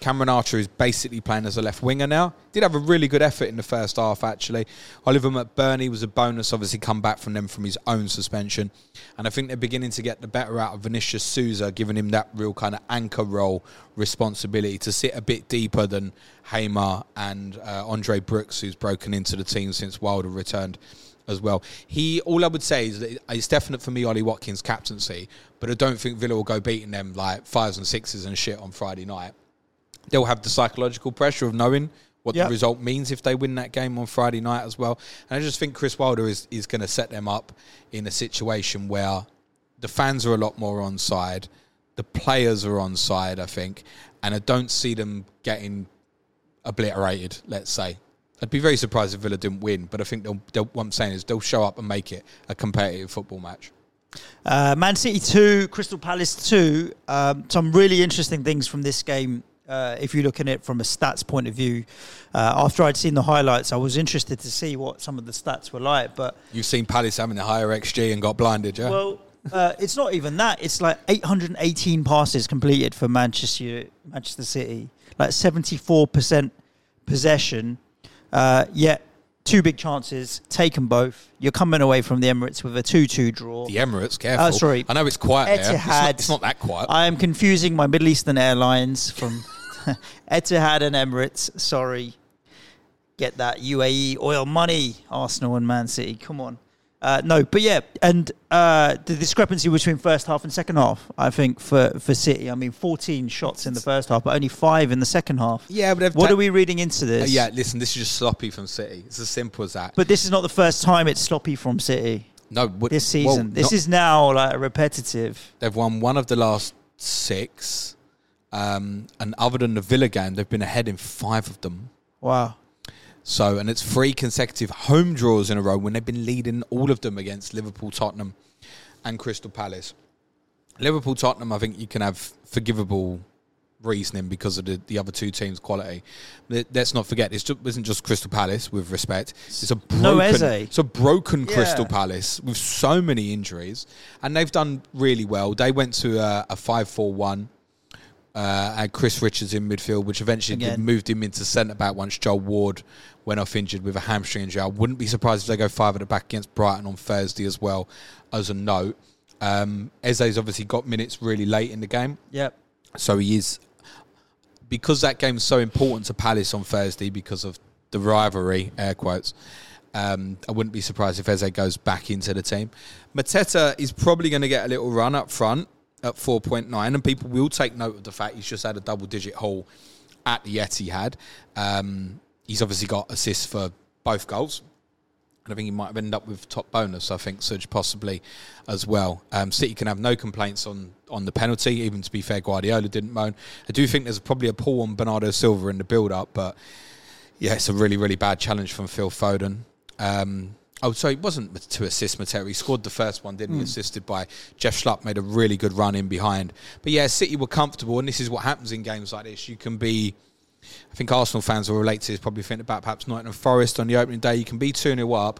Cameron Archer is basically playing as a left winger now. Did have a really good effort in the first half, actually. Oliver McBurney was a bonus, obviously come back from them from his own suspension. And I think they're beginning to get the better out of Vinicius Souza, giving him that real kind of anchor role responsibility to sit a bit deeper than Hamer and uh, Andre Brooks, who's broken into the team since Wilder returned as well. He, all I would say is that it's definite for me Ollie Watkins' captaincy, but I don't think Villa will go beating them like fives and sixes and shit on Friday night. They'll have the psychological pressure of knowing what yep. the result means if they win that game on Friday night as well. And I just think Chris Wilder is, is going to set them up in a situation where the fans are a lot more on side, the players are on side, I think, and I don't see them getting obliterated, let's say. I'd be very surprised if Villa didn't win, but I think they'll, they'll, what I'm saying is they'll show up and make it a competitive football match. Uh, Man City two, Crystal Palace two. Um, some really interesting things from this game. Uh, if you look at it from a stats point of view, uh, after I'd seen the highlights, I was interested to see what some of the stats were like. But you've seen Palace having the higher X G and got blinded, yeah? Well, uh, it's not even that. It's like eight hundred eighteen passes completed for Manchester Manchester City, like seventy-four percent possession. Uh, yet two big chances, take them both. You're coming away from the Emirates with a two-two draw. The Emirates, careful. Uh, sorry, I know it's quiet. Etihad. There. It's not, it's not that quiet. I am confusing my Middle Eastern airlines from. Etihad and Emirates, sorry. Get that U A E oil money, Arsenal and Man City, come on. Uh, no, but yeah, and uh, the discrepancy between first half and second half, I think, for, for City. I mean, fourteen shots in the first half, but only five in the second half. Yeah, but What ta- are we reading into this? Uh, yeah, listen, this is just sloppy from City. It's as simple as that. But this is not the first time it's sloppy from City. No, but, this season. Well, this not- is now like repetitive. They've won one of the last six. Um, and other than the Villa game, they've been ahead in five of them. Wow. So, and it's three consecutive home draws in a row when they've been leading all of them against Liverpool, Tottenham and Crystal Palace. Liverpool, Tottenham, I think you can have forgivable reasoning because of the, the other two teams' quality. But let's not forget, this isn't just Crystal Palace, with respect. It's a broken, no, it's a broken yeah. Crystal Palace with so many injuries. And they've done really well. They went to a, a five four one. Uh, and Chris Richards in midfield, which eventually did moved him into centre-back once Joel Ward went off injured with a hamstring injury. I wouldn't be surprised if they go five at the back against Brighton on Thursday as well, as a note. Um, Eze's obviously got minutes really late in the game. Yep. So he is... Because that game is so important to Palace on Thursday because of the rivalry, air quotes, um, I wouldn't be surprised if Eze goes back into the team. Mateta is probably going to get a little run up front at four point nine, and people will take note of the fact he's just had a double-digit haul at the Etihad. Um, he's obviously got assists for both goals, and I think he might have ended up with top bonus, I think, Suj, possibly as well. Um, City can have no complaints on, on the penalty, even to be fair, Guardiola didn't moan. I do think there's probably a pull on Bernardo Silva in the build-up, but yeah, it's a really, really bad challenge from Phil Foden. Um, Oh, so it wasn't to assist Matera. He scored the first one, didn't he? Mm. Assisted by Jeff Schlupp, made a really good run in behind. But yeah, City were comfortable, and this is what happens in games like this. You can be, I think Arsenal fans will relate to this, probably think about perhaps Nottingham Forest on the opening day. You can be two nil up,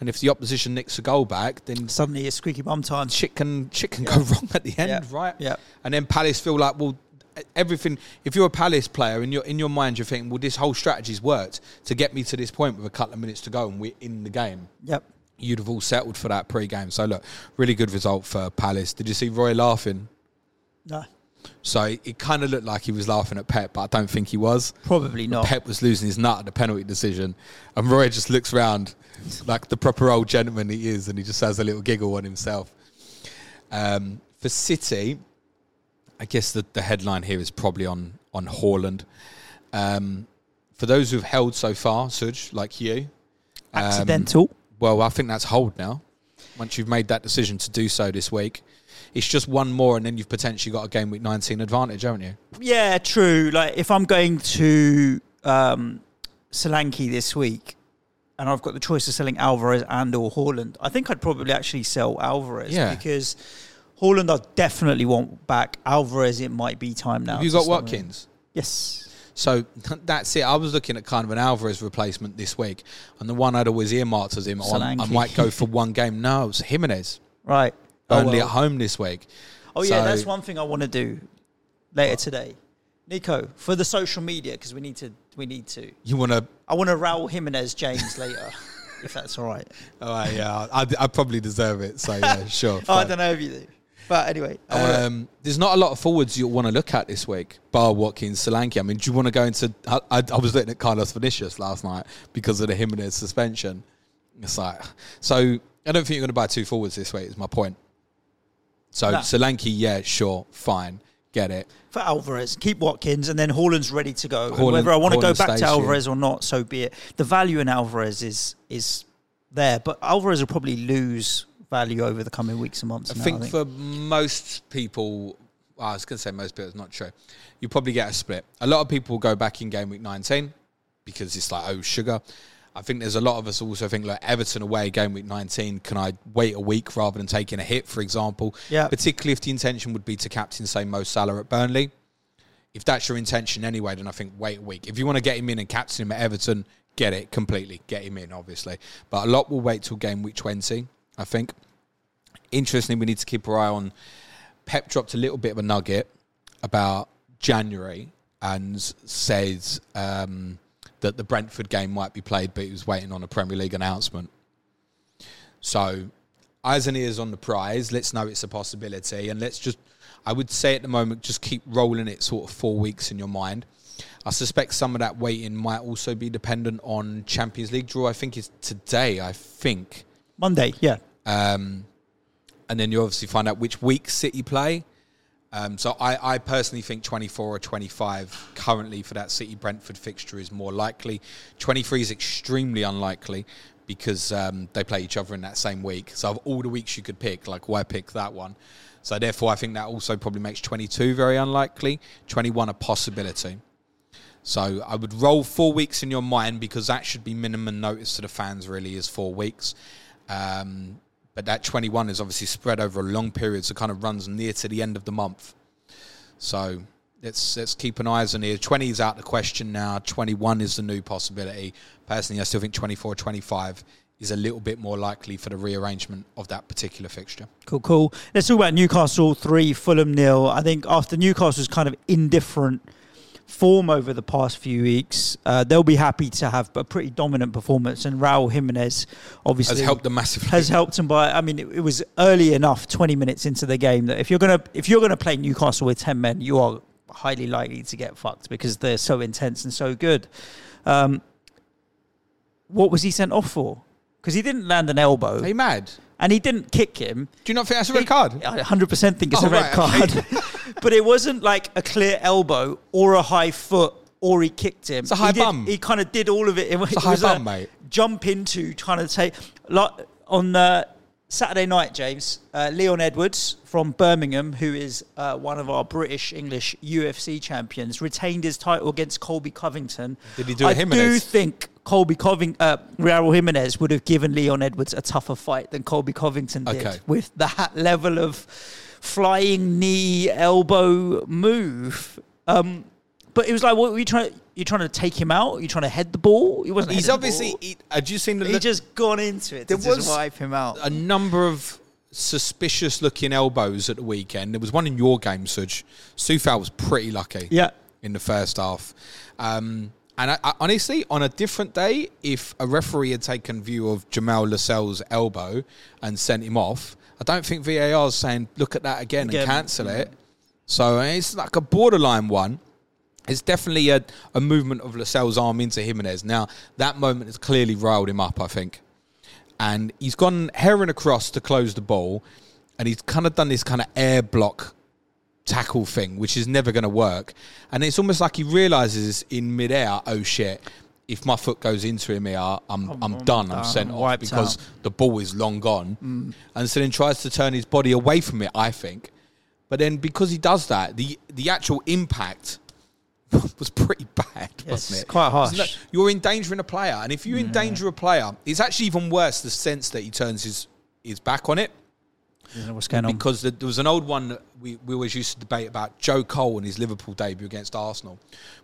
and if the opposition nicks a goal back, then suddenly it's squeaky bum time. Shit can, shit can yep. go wrong at the end, yep. right? Yeah. And then Palace feel like, well, everything, if you're a Palace player, in your in your mind you're thinking, well, this whole strategy's worked to get me to this point with a couple of minutes to go and we're in the game. Yep. You'd have all settled for that pre-game. So look, really good result for Palace. Did you see Roy laughing? No. So it kind of looked like he was laughing at Pep, but I don't think he was. Probably not. Pep was losing his nut at the penalty decision, and Roy just looks round like the proper old gentleman he is, and he just has a little giggle on himself. Um, for City, I guess the, the headline here is probably on, on Haaland. Um, for those who've held so far, Suj, like you. Um, Accidental. Well, I think that's hold now. Once you've made that decision to do so this week, it's just one more and then you've potentially got a game week nineteen advantage, haven't you? Yeah, true. Like if I'm going to um, Solanke this week and I've got the choice of selling Alvarez and or Haaland, I think I'd probably actually sell Alvarez yeah. because... Haaland, I definitely want back. Alvarez, it might be time now. Have you got Watkins? Yes. So that's it. I was looking at kind of an Alvarez replacement this week, and the one I'd always earmarked as him, I might go for one game. No, it's Jimenez. Right. Only oh, well. at home this week. Oh, so yeah, that's one thing I want to do later today. Nico, for the social media, because we need to. We need to. You want to? I want to Raul Jimenez James later. If that's all right. All right, yeah. I, I probably deserve it, so yeah, sure. oh, I don't know if you do. But anyway, um, there's not a lot of forwards you'll want to look at this week, bar Watkins, Solanke. I mean, do you want to go into... I, I, I was looking at Carlos Vinicius last night because of the Jimenez suspension. It's like... So, I don't think you're going to buy two forwards this week, is my point. So, no. Solanke, yeah, sure, fine, get it. For Alvarez, keep Watkins, and then Haaland's ready to go. Haaland, whether I want to Haaland go back to Alvarez here. Or not, so be it. The value in Alvarez is is there, but Alvarez will probably lose... value over the coming weeks and months. I, now, think, I think for most people, well, I was going to say most people, it's not true. You probably get a split. A lot of people go back in game week nineteen because it's like, oh, sugar. I think there's a lot of us also think, like Everton away game week nineteen, can I wait a week rather than taking a hit, for example? Yeah. Particularly if the intention would be to captain, say, Mo Salah at Burnley. If that's your intention anyway, then I think wait a week. If you want to get him in and captain him at Everton, get it completely. Get him in, obviously. But a lot will wait till game week twenty. I think. Interestingly, we need to keep our eye on... Pep dropped a little bit of a nugget about January and said um, that the Brentford game might be played, but he was waiting on a Premier League announcement. So, eyes and ears on the prize. Let's know it's a possibility. And let's just... I would say at the moment, just keep rolling it sort of four weeks in your mind. I suspect some of that waiting might also be dependent on Champions League draw. I think it's today, I think... Monday, yeah. Um, and then you obviously find out which week City play. Um, so I, I personally think twenty-four or twenty-five currently for that City-Brentford fixture is more likely. twenty-three is extremely unlikely because um, they play each other in that same week. So of all the weeks you could pick, like why pick that one? So therefore I think that also probably makes twenty-two very unlikely, twenty-one a possibility. So I would roll four weeks in your mind because that should be minimum notice to the fans really is four weeks. Um, but that twenty-one is obviously spread over a long period, so kind of runs near to the end of the month. So let's let's keep an eye on here. twenty is out of the question now. twenty-one is the new possibility. Personally, I still think twenty-four, twenty-five is a little bit more likely for the rearrangement of that particular fixture. Cool, cool. Let's talk about Newcastle three, Fulham nil. I think after Newcastle's kind of indifferent form over the past few weeks, uh, they'll be happy to have a pretty dominant performance, and Raul Jimenez obviously has helped them massively. Has helped them by, I mean, it, it was early enough, twenty minutes into the game, that if you're gonna if you're gonna play Newcastle with ten men, you are highly likely to get fucked because they're so intense and so good. Um, what was he sent off for? Because he didn't land an elbow. Are you mad? And he didn't kick him. Do you not think that's a red he, card? I one hundred percent think it's oh, a red right, card. Okay. But it wasn't like a clear elbow or a high foot or he kicked him. It's a high he bum. Did, he kind of did all of it. It it's a high bum, mate. Jump into, trying to take... Like on uh, Saturday night, James, uh, Leon Edwards from Birmingham, who is uh, one of our British-English U F C champions, retained his title against Colby Covington. Did he do I a Jimenez? I do think Colby Covington, uh, Raul Jimenez would have given Leon Edwards a tougher fight than Colby Covington did, okay, with that level of flying knee, elbow move. Um, but it was like, what were you trying? You're trying to take him out? You're trying to head the ball? He wasn't. He's obviously. He, had you seen the? He look? Just gone into it. There to was just wipe him out. A number of suspicious-looking elbows at the weekend. There was one in your game, Suj. Sufal was pretty lucky. Yeah. In the first half. Um, and I, I, honestly, on a different day, if a referee had taken view of Jamal Lascelles' elbow and sent him off, I don't think V A R is saying, look at that again, again. and cancel yeah. it. So it's like a borderline one. It's definitely a, a movement of Lascelles' arm into Jimenez. Now, that moment has clearly riled him up, I think. And he's gone herring across to close the ball. And he's kind of done this kind of air block tackle thing, which is never going to work. And it's almost like he realises in midair, oh shit, if my foot goes into him here, I'm, I'm, I'm done. I'm sent I'm off because out. the ball is long gone. Mm. And so then tries to turn his body away from it, I think. But then because he does that, the, the actual impact was pretty bad, yes, wasn't it? Quite harsh. It, you're endangering a player. And if you yeah. endanger a player, it's actually even worse, the sense that he turns his, his back on it. What's going on? Because there was an old one that we, we always used to debate about, Joe Cole in his Liverpool debut against Arsenal,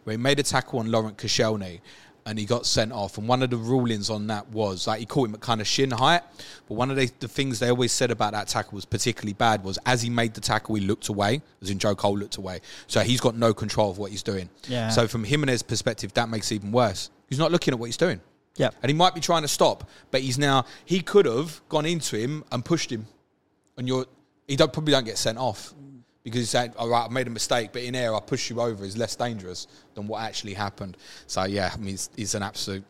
where he made a tackle on Laurent Koscielny and he got sent off. And one of the rulings on that was, like, he caught him at kind of shin height, but one of the, the things they always said about that tackle was particularly bad was as he made the tackle, he looked away, as in Joe Cole looked away. So he's got no control of what he's doing. Yeah. So from Jimenez's perspective, that makes it even worse. He's not looking at what he's doing. Yeah. And he might be trying to stop, but he's now, he could have gone into him and pushed him. And you're, he don't, probably don't get sent off because he's saying, all right, I made a mistake, but in air, I push you over. It's less dangerous than what actually happened. So, yeah, I mean, it's, it's an absolute,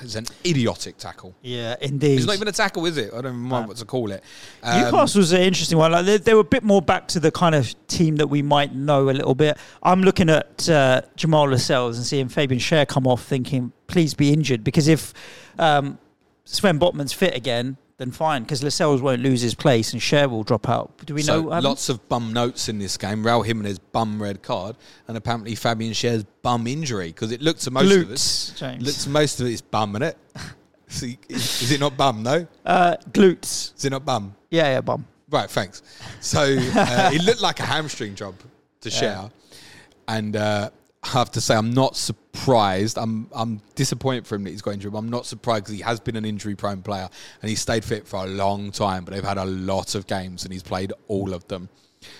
it's an idiotic tackle. Yeah, indeed. It's not even a tackle, is it? I don't even mind no. what to call it. Um, Newcastle was an interesting one. Like, they, they were a bit more back to the kind of team that we might know a little bit. I'm looking at uh, Jamal Lascelles and seeing Fabian Schär come off thinking, please be injured, because if um, Sven Botman's fit again, then fine, because Lascelles won't lose his place and Cher will drop out. Do we so know? Um, lots of bum notes in this game. Raul Jimenez bum red card, and apparently Fabian Scher's bum injury, because it looked to most Glutes, of us. James. Looked to most of it is bum, innit? See, is, is it not bum? No. Uh, glutes. Is it not bum? Yeah, yeah, bum. Right, thanks. So uh, it looked like a hamstring job to Cher, yeah. and uh, I have to say I'm not surprised. I'm I'm disappointed for him that he's got injured, but I'm not surprised because he has been an injury-prone player and he's stayed fit for a long time, but they've had a lot of games and he's played all of them.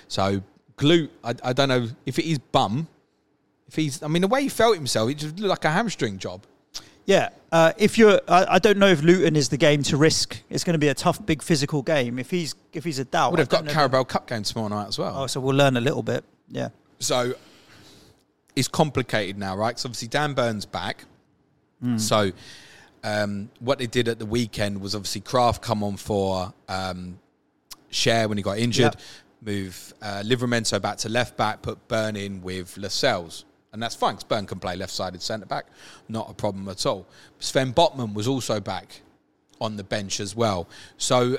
So, glute, I, I don't know if it is bum. If he's, I mean, the way he felt himself, it just looked like a hamstring job. Yeah. Uh, if you're, I, I don't know if Luton is the game to risk. It's going to be a tough, big physical game. If he's if he's a doubt. Well, they've got Carabao Cup game tomorrow night as well. Oh, so we'll learn a little bit. Yeah. So, it's complicated now, right? Because obviously Dan Burns back. Mm. So um, what they did at the weekend was obviously Kraft come on for um, Cher when he got injured, yep. move uh, Livramento back to left back, put Burn in with Lascelles. And that's fine because Burn can play left-sided centre-back. Not a problem at all. Sven Botman was also back on the bench as well. So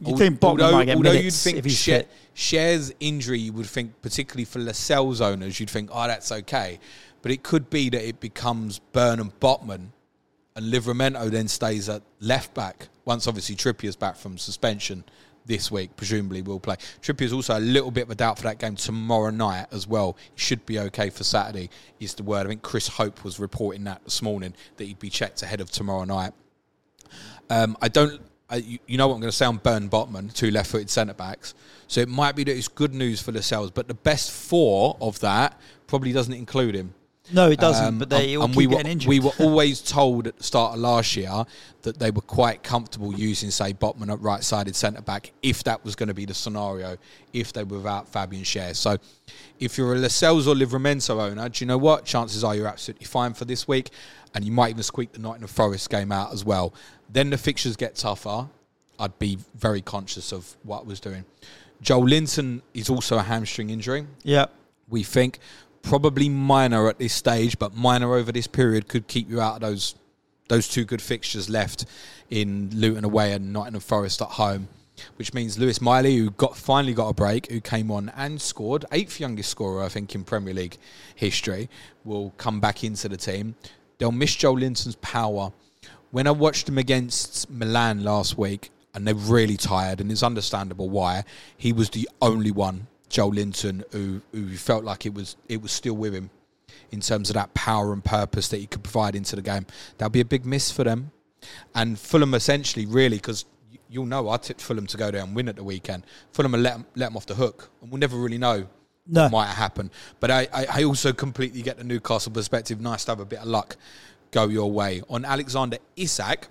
you think Botman although, might get although minutes you'd think if Cher, Cher's injury, you would think, particularly for Lascelles owners, you'd think, oh, that's okay. But it could be that it becomes Byrne and Botman, and Livramento then stays at left back. Once, obviously, Trippier's back from suspension this week, presumably will play. Trippier's also a little bit of a doubt for that game tomorrow night as well. He should be okay for Saturday, is the word. I think Chris Hope was reporting that this morning, that he'd be checked ahead of tomorrow night. Um, I don't... Uh, you, you know what I'm going to say on Byrne Botman, two left-footed centre-backs. So it might be that it's good news for Lascelles, but the best four of that probably doesn't include him. No, it doesn't, um, but they all keep we getting were, injured. We were always told at the start of last year that they were quite comfortable using, say, Botman at right-sided centre-back if that was going to be the scenario, if they were without Fabian Schär. So if you're a Lascelles or Livramento owner, do you know what? Chances are you're absolutely fine for this week, and you might even squeak the Nottingham Forest game out as well. Then the fixtures get tougher. I'd be very conscious of what I was doing. Joel Linton is also a hamstring injury. Yeah. We think probably minor at this stage, but minor over this period could keep you out of those those two good fixtures left in Luton away and Nottingham Forest at home, which means Lewis Miley, who got finally got a break, who came on and scored, eighth youngest scorer, I think, in Premier League history, will come back into the team. They'll miss Joe Linton's power. When I watched him against Milan last week, and they're really tired, and it's understandable why, he was the only one, Joe Linton, who, who felt like it was it was still with him in terms of that power and purpose that he could provide into the game. That'll be a big miss for them. And Fulham essentially, really, because you'll know I tipped Fulham to go there and win at the weekend. Fulham will let them, let them off the hook, and we'll never really know no. what might happen. But I, I, I also completely get the Newcastle perspective. Nice to have a bit of luck go your way. On Alexander Isak,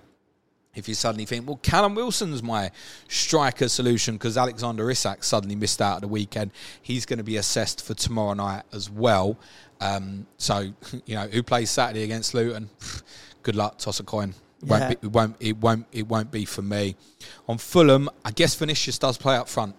if you suddenly think, well, Callum Wilson's my striker solution because Alexander Isak suddenly missed out at the weekend, he's going to be assessed for tomorrow night as well. Um, so, you know, who plays Saturday against Luton? Good luck, toss a coin. It, yeah. won't be, it, won't, it, won't, it won't be for me. On Fulham, I guess Vinicius does play up front.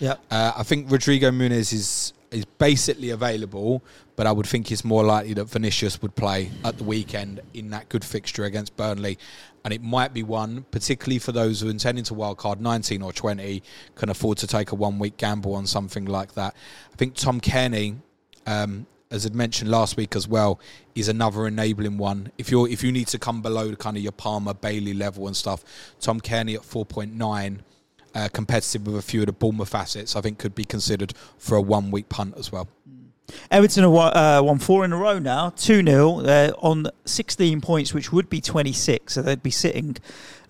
Yeah, uh, I think Rodrigo Muniz is... is basically available, but I would think it's more likely that Vinicius would play at the weekend in that good fixture against Burnley. And it might be one, particularly for those who are intending to wildcard nineteen or twenty, can afford to take a one-week gamble on something like that. I think Tom Kearney, um, as I'd mentioned last week as well, is another enabling one. If you're if you need to come below the kind of your Palmer, Bailey level and stuff, Tom Kearney at four point nine, Uh, competitive with a few of the Bournemouth assets, I think could be considered for a one-week punt as well. Everton have won, uh, won four in a row now, two nil, uh, on sixteen points, which would be twenty-six, so they'd be sitting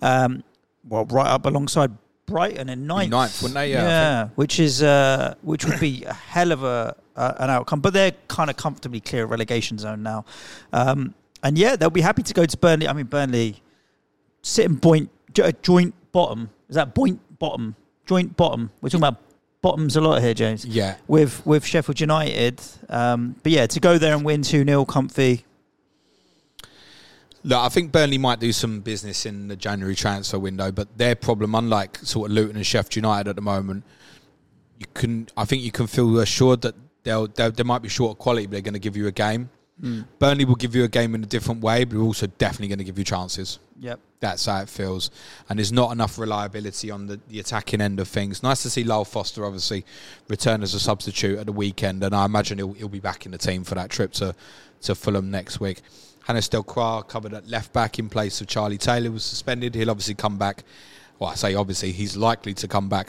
um, well right up alongside Brighton in ninth, in ninth wouldn't they? Yeah, yeah which is uh, which would be a hell of a uh, an outcome, but they're kind of comfortably clear of relegation zone now, um, and yeah, they'll be happy to go to Burnley. I mean, Burnley sitting point joint bottom, is that point? Bottom, joint bottom. We're talking about bottoms a lot here, James. Yeah. With with Sheffield United. Um, but yeah, to go there and win two nil comfy. Look, I think Burnley might do some business in the January transfer window, but their problem, unlike sort of Luton and Sheffield United at the moment, you can I think you can feel assured that they'll, they'll they might be short of quality, but they're going to give you a game. Mm. Burnley will give you a game in a different way, but we're also definitely going to give you chances. Yep, that's how it feels. And there's not enough reliability on the, the attacking end of things. Nice to see Lyle Foster obviously return as a substitute at the weekend, and I imagine he'll, he'll be back in the team for that trip to, to Fulham next week. Hannes Delcroix covered at left back in place of Charlie Taylor was suspended. He'll obviously come back. Well, I say obviously, he's likely to come back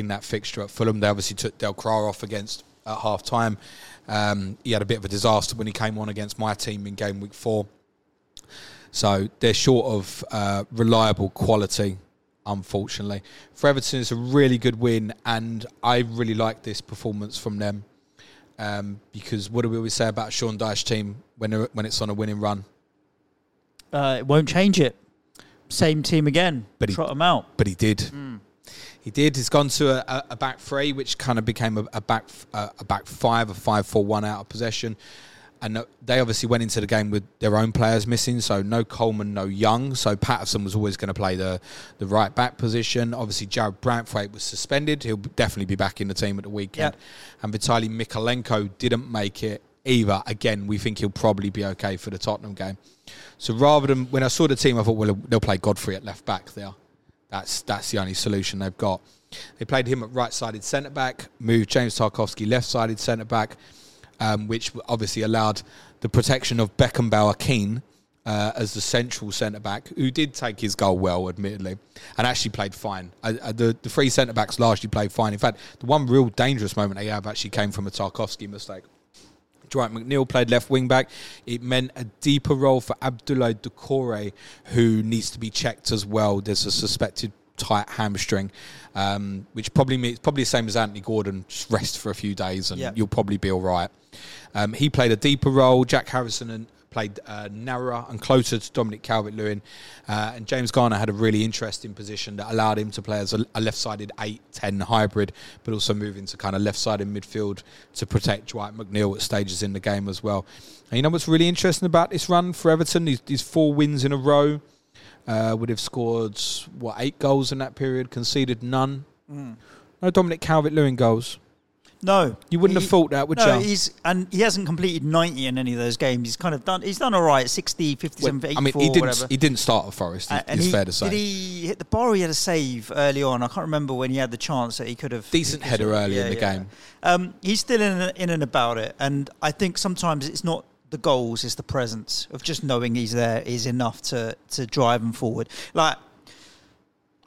in that fixture at Fulham. They obviously took Delcroix off against at half time. Um, he had a bit of a disaster when he came on against my team in game week four. So they're short of uh, reliable quality, unfortunately. For Everton, it's a really good win, and I really like this performance from them, um, because what do we always say about Sean Dyche team when when it's on a winning run? Uh, it won't change it. Same team again. But Trot he, them out. But he did. Mm. He did. He's gone to a, a back three, which kind of became a, a back a, a back five, a five four one out of possession. And they obviously went into the game with their own players missing, so no Coleman, no Young. So Patterson was always going to play the, the right back position. Obviously, Jared Brantthwaite was suspended. He'll definitely be back in the team at the weekend. Yeah. And Vitaly Mikolenko didn't make it either. Again, we think he'll probably be okay for the Tottenham game. So rather than... When I saw the team, I thought, well, they'll play Godfrey at left back there. That's that's the only solution they've got. They played him at right-sided centre-back, moved James Tarkowski left-sided centre-back, um, which obviously allowed the protection of Beckenbauer-Keane uh, as the central centre-back, who did take his goal well, admittedly, and actually played fine. Uh, the, the three centre-backs largely played fine. In fact, the one real dangerous moment they have actually came from a Tarkowski mistake. Dwight McNeil played left wing back. It meant a deeper role for Abdoulaye Doucouré, who needs to be checked as well. There's a suspected tight hamstring, um, which probably means probably the same as Anthony Gordon. Just rest for a few days, and yeah. you'll probably be all right. Um, he played a deeper role. Jack Harrison and played uh, narrower and closer to Dominic Calvert-Lewin, uh, and James Garner had a really interesting position that allowed him to play as a, a left-sided eight ten hybrid, but also move into kind of left-sided midfield to protect Dwight McNeil at stages in the game as well. And you know what's really interesting about this run for Everton? These, these four wins in a row, uh, would have scored, what, eight goals in that period, conceded none. Mm. No Dominic Calvert-Lewin goals. No, you wouldn't he, have thought that, would no, you? No, he's and he hasn't completed ninety in any of those games. He's kind of done. He's done all right, sixty, fifty-seven, well, eighty-four, I mean, he didn't. Whatever. He didn't start at Forest. Uh, it's he, fair to say. Did he hit the bar? He had a save early on. I can't remember when he had the chance that he could have decent header early yeah, in the yeah. game. Um, he's still in in and about it, and I think sometimes it's not the goals is the presence of just knowing he's there is enough to to drive him forward. Like,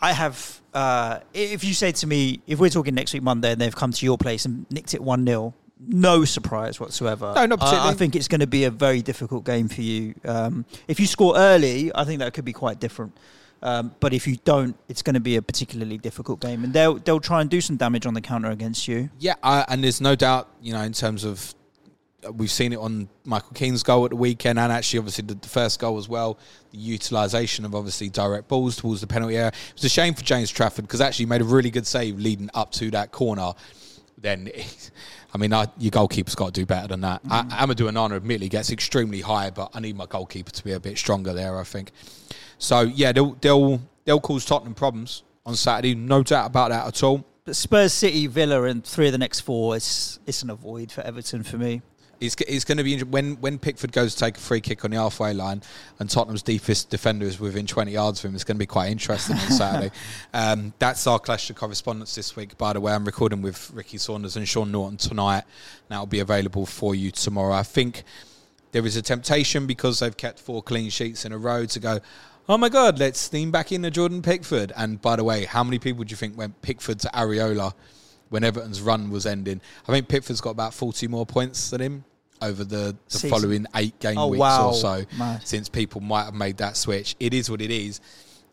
I have, uh, if you say to me, if we're talking next week Monday and they've come to your place and nicked it one nil, no surprise whatsoever. No, not particularly. Uh, I think it's going to be a very difficult game for you. Um, if you score early, I think that could be quite different. Um, but if you don't, it's going to be a particularly difficult game. And they'll they'll try and do some damage on the counter against you. Yeah, uh, and there's no doubt, you know, in terms of, we've seen it on Michael Keane's goal at the weekend, and actually obviously the, the first goal as well, the utilisation of obviously direct balls towards the penalty area. It was a shame for James Trafford because actually he made a really good save leading up to that corner. Then, I mean, I, your goalkeeper's got to do better than that. Mm-hmm. I, Amadou Onana admittedly gets extremely high, but I need my goalkeeper to be a bit stronger there, I think. So, yeah, they'll they'll, they'll cause Tottenham problems on Saturday, no doubt about that at all. But Spurs, City, Villa and three of the next four, it's, it's an avoid for Everton for me. It's, it's going to be when when Pickford goes to take a free kick on the halfway line and Tottenham's deepest defender is within twenty yards of him. It's going to be quite interesting on Saturday. Um, that's our Clash of Correspondence this week, by the way. I'm recording with Ricky Saunders and Sean Norton tonight. That will be available for you tomorrow. I think there is a temptation because they've kept four clean sheets in a row to go, oh my God, let's steam back into Jordan Pickford. And by the way, how many people do you think went Pickford to Areola when Everton's run was ending? I think Pickford's got about forty more points than him over the, the following eight game oh, weeks wow. or so, Mad. Since people might have made that switch. It is what it is.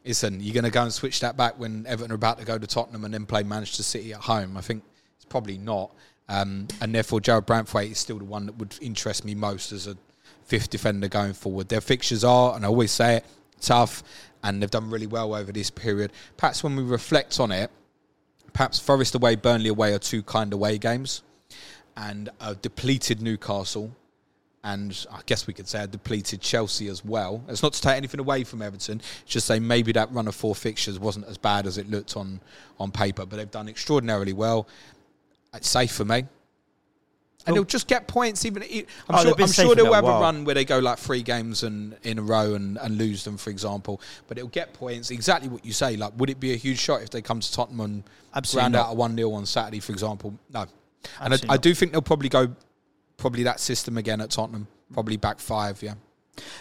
Listen, you're going to go and switch that back when Everton are about to go to Tottenham and then play Manchester City at home? I think it's probably not. Um, and therefore, Gerald Branthwaite is still the one that would interest me most as a fifth defender going forward. Their fixtures are, and I always say it, tough, and they've done really well over this period. Perhaps when we reflect on it, perhaps Forest away, Burnley away are two kind away games, and a depleted Newcastle, and I guess we could say a depleted Chelsea as well. It's not to take anything away from Everton, it's just say maybe that run of four fixtures wasn't as bad as it looked on, on paper, but they've done extraordinarily well. It's safe for me. And they'll just get points. Even I'm oh, sure, I'm sure they'll have a run where they go like three games and, in a row and, and lose them, for example. But it'll get points. Exactly what you say. Like, would it be a huge shot if they come to Tottenham and Absolutely round not. out a one nil on Saturday, for example? No. And I, I do think they'll probably go probably that system again at Tottenham. Probably back five, yeah.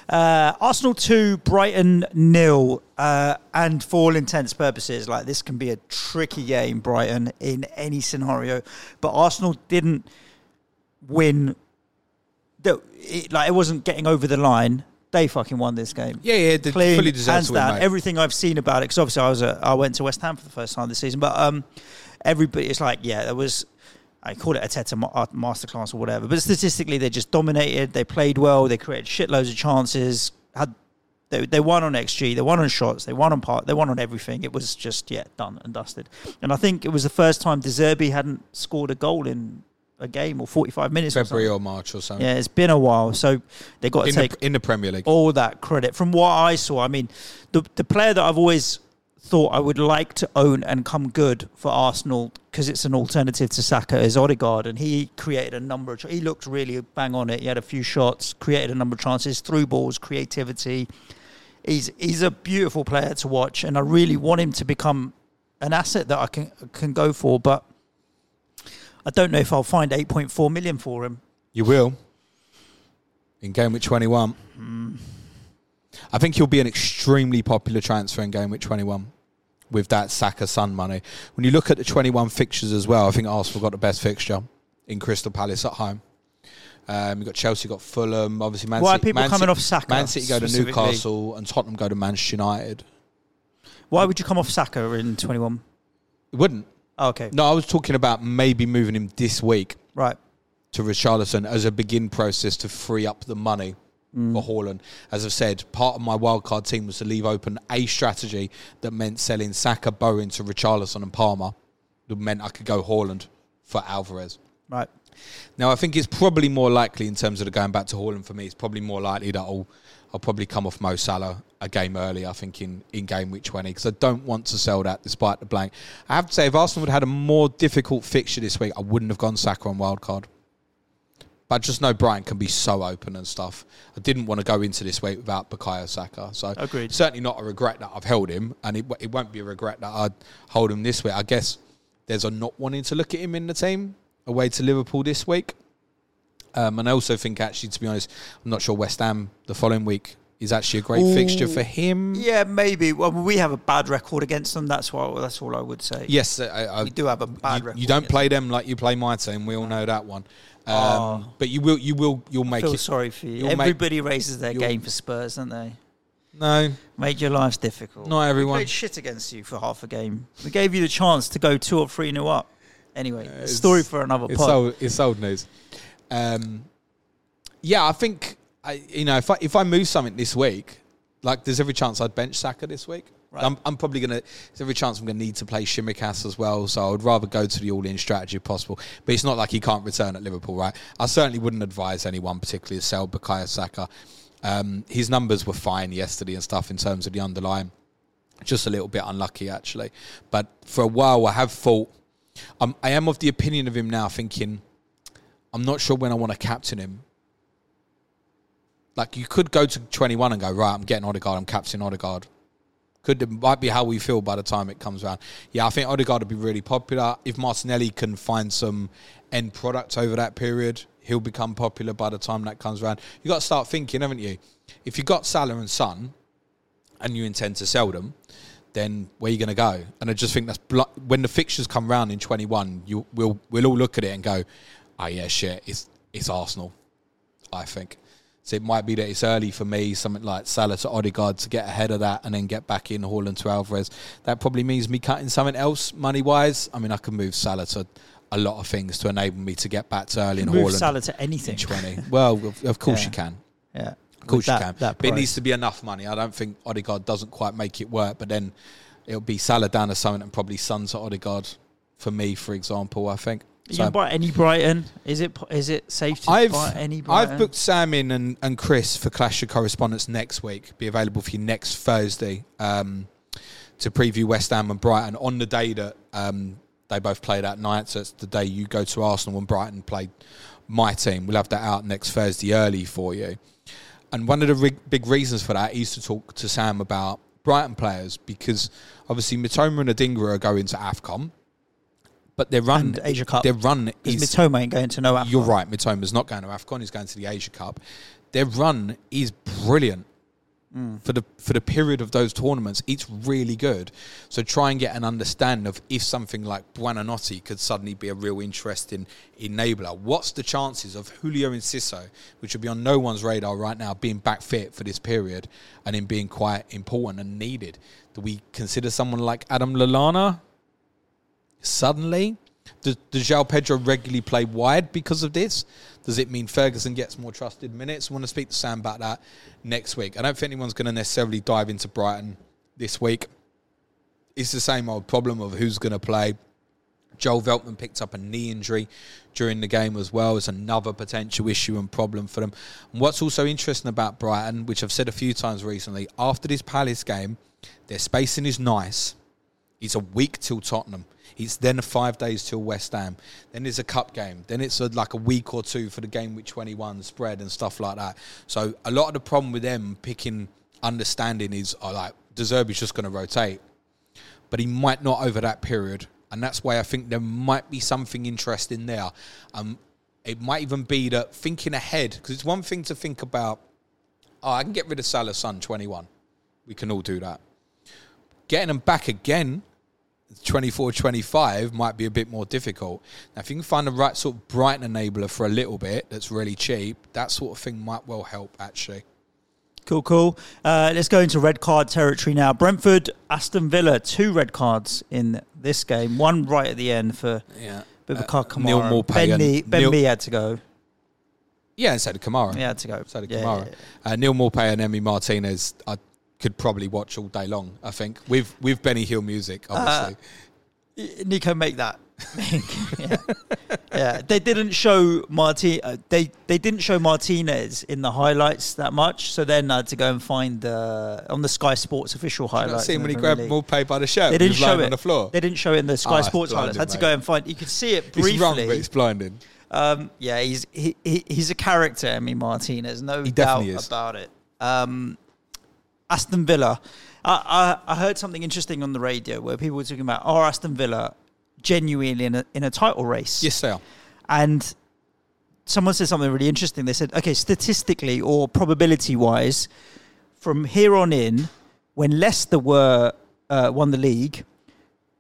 Uh, Arsenal two, Brighton nil, uh, and for all intents purposes, like this can be a tricky game, Brighton, in any scenario. But Arsenal didn't win, it, like it wasn't getting over the line. They fucking won this game. Yeah, yeah, they Clean, fully deserved to win, mate. Everything I've seen about it, because obviously I was a, I went to West Ham for the first time this season, but um, everybody, it's like, yeah, there was, I called it a Teta masterclass or whatever, but statistically they just dominated. They played well. They created shitloads of chances. Had they, they won on X G. They won on shots. They won on part. They won on everything. It was just yeah, done and dusted. And I think it was the first time De Zerbi hadn't scored a goal in a game or forty-five minutes. February or, or March or something. Yeah, it's been a while. So they got to in take the, in the Premier League all that credit. From what I saw, I mean, the the player that I've always thought I would like to own and come good for Arsenal because it's an alternative to Saka is Odegaard, and he created a number of, he looked really bang on it. He had a few shots, created a number of chances, through balls, creativity. He's he's a beautiful player to watch, and I really want him to become an asset that I can can go for, but I don't know if I'll find eight point four million for him. You will. In game week twenty-one. Mm. I think he'll be an extremely popular transfer in game week twenty-one with that Saka Son money. When you look at the twenty-one fixtures as well, I think Arsenal got the best fixture in Crystal Palace at home. Um, you've got Chelsea, got Fulham, obviously Man City. Why are people Man coming City, off Saka? Man City go to Newcastle and Tottenham go to Manchester United. Why would you come off Saka in twenty-one? It wouldn't. Oh, okay. No, I was talking about maybe moving him this week, right, to Richarlison as a begin process to free up the money mm. for Haaland. As I've said, part of my wildcard team was to leave open a strategy that meant selling Saka, Bowen to Richarlison and Palmer. That meant I could go Haaland for Alvarez. Right. Now, I think it's probably more likely in terms of the going back to Haaland for me, it's probably more likely that I'll, I'll probably come off Mo Salah a game early, I think, in, in game week twenty, because I don't want to sell that despite the blank. I have to say, if Arsenal had had a more difficult fixture this week, I wouldn't have gone Saka on wildcard. But I just know Brighton can be so open and stuff. I didn't want to go into this week without Bukayo Saka. So Agreed. Certainly not a regret that I've held him, and it, it won't be a regret that I'd hold him this week. I guess there's a not wanting to look at him in the team away to Liverpool this week. Um, and I also think, actually, to be honest, I'm not sure West Ham the following week is actually a great Ooh. fixture for him. Yeah, maybe. Well, we have a bad record against them. That's why. That's all I would say. Yes, I, I, we do have a bad you, record. You don't play them like you play my team. We all know that one. Um, oh. But you will. You will. You'll make. I feel it, sorry for you. Everybody make, raises their game for Spurs, don't they? No. Made your lives difficult. Not everyone. We played shit against you for half a game. We gave you the chance to go two or three nil up. Anyway, uh, story for another pod. It's old, it's old news. Um, yeah, I think. I, you know, if I if I move something this week, like there's every chance I'd bench Saka this week. Right. I'm I'm probably gonna. There's every chance I'm gonna need to play Shimikas as well. So I would rather go to the all-in strategy if possible. But it's not like he can't return at Liverpool, right? I certainly wouldn't advise anyone, particularly to sell Bukayo Saka. Um, his numbers were fine yesterday and stuff in terms of the underlying. Just a little bit unlucky actually. But for a while, I have thought. Um, I am of the opinion of him now, thinking I'm not sure when I want to captain him. Like, you could go to twenty-one and go, right, I'm getting Odegaard, I'm captain Odegaard. Could it might be how we feel by the time it comes around. Yeah, I think Odegaard would be really popular. If Martinelli can find some end product over that period, he'll become popular by the time that comes around. You've got to start thinking, haven't you? If you've got Salah and Son, and you intend to sell them, then where are you going to go? And I just think that's... Bl- when the fixtures come round in twenty-one, you, we'll, we'll all look at it and go, oh, yeah, shit, it's, it's Arsenal, I think. So it might be that it's early for me, something like Salah to Odegaard to get ahead of that and then get back in Haaland to Alvarez. That probably means me cutting something else money-wise. I mean, I can move Salah to a lot of things to enable me to get back to early in Haaland. Move Salah to anything. twenty. Well, of course yeah. you can. Yeah. Of course that, you can. But it needs to be enough money. I don't think Odegaard doesn't quite make it work, but then it'll be Salah down to something and probably Son to Odegaard for me, for example, I think. You so, can buy any Brighton. Is it is it safe to I've, buy any Brighton? I've booked Sam in and, and Chris for Clash of Correspondents next week. Be available for you next Thursday um, to preview West Ham and Brighton on the day that um, they both play that night. So it's the day you go to Arsenal and Brighton play my team. We'll have that out next Thursday early for you. And one of the re- big reasons for that is to talk to Sam about Brighton players because obviously Mitoma and Odingra are going to AFCON. But their run, and Asia Cup. Their run is Mitoma ain't going to no AFCON. You're right, Mitoma's not going to AFCON. He's going to the Asia Cup. Their run is brilliant mm. for the for the period of those tournaments. It's really good. So try and get an understanding of if something like Buonanotte could suddenly be a real interesting enabler. What's the chances of Julio Enciso, which would be on no one's radar right now, being back fit for this period and in being quite important and needed? Do we consider someone like Adam Lallana? Suddenly, does, does João Pedro regularly play wide because of this? Does it mean Ferguson gets more trusted minutes? I want to speak to Sam about that next week. I don't think anyone's going to necessarily dive into Brighton this week. It's the same old problem of who's going to play. Joel Veltman picked up a knee injury during the game as well. It's another potential issue and problem for them. And what's also interesting about Brighton, which I've said a few times recently, after this Palace game, their spacing is nice. It's a week till Tottenham. It's then five days till West Ham. Then there's a cup game. Then it's a, like a week or two for the game with twenty-one spread and stuff like that. So a lot of the problem with them picking understanding is, oh, like, De Zerbi's just going to rotate. But he might not over that period. And that's why I think there might be something interesting there. Um, it might even be that thinking ahead, because it's one thing to think about, oh, I can get rid of Salah Son twenty-one. We can all do that. Getting them back again, twenty-four twenty-five, might be a bit more difficult. Now, if you can find the right sort of Bright enabler for a little bit that's really cheap, that sort of thing might well help, actually. Cool, cool. Uh, let's go into red card territory now. Brentford, Aston Villa, two red cards in this game. One right at the end for yeah. Boubacar Kamara. Uh, Ben Mee ben Neil- had to go. Yeah, instead of Kamara. Yeah, had to go. Instead of yeah, Kamara. Yeah, yeah. Uh, Neal Maupay and Emi Martinez... I, could probably watch all day long, I think, with with Benny Hill music, obviously. Uh, Nico, make that. yeah. yeah, they didn't show Marti. Uh, they they didn't show Martinez in the highlights that much. So then I had to go and find uh, on the Sky Sports official highlights. Seen when he grabbed Maupay by the shirt. They didn't show it on the floor. They didn't show it in the Sky oh, Sports highlights. I had to go and find. You could see it briefly. It's wrong, but it's blinding. Um, yeah, he's he, he he's a character, Emi Martinez. No he doubt about it. Um, Aston Villa. I, I I heard something interesting on the radio where people were talking about are Aston Villa genuinely in a in a title race? Yes, they are. And someone said something really interesting. They said, okay, statistically or probability-wise, from here on in, when Leicester were uh, won the league,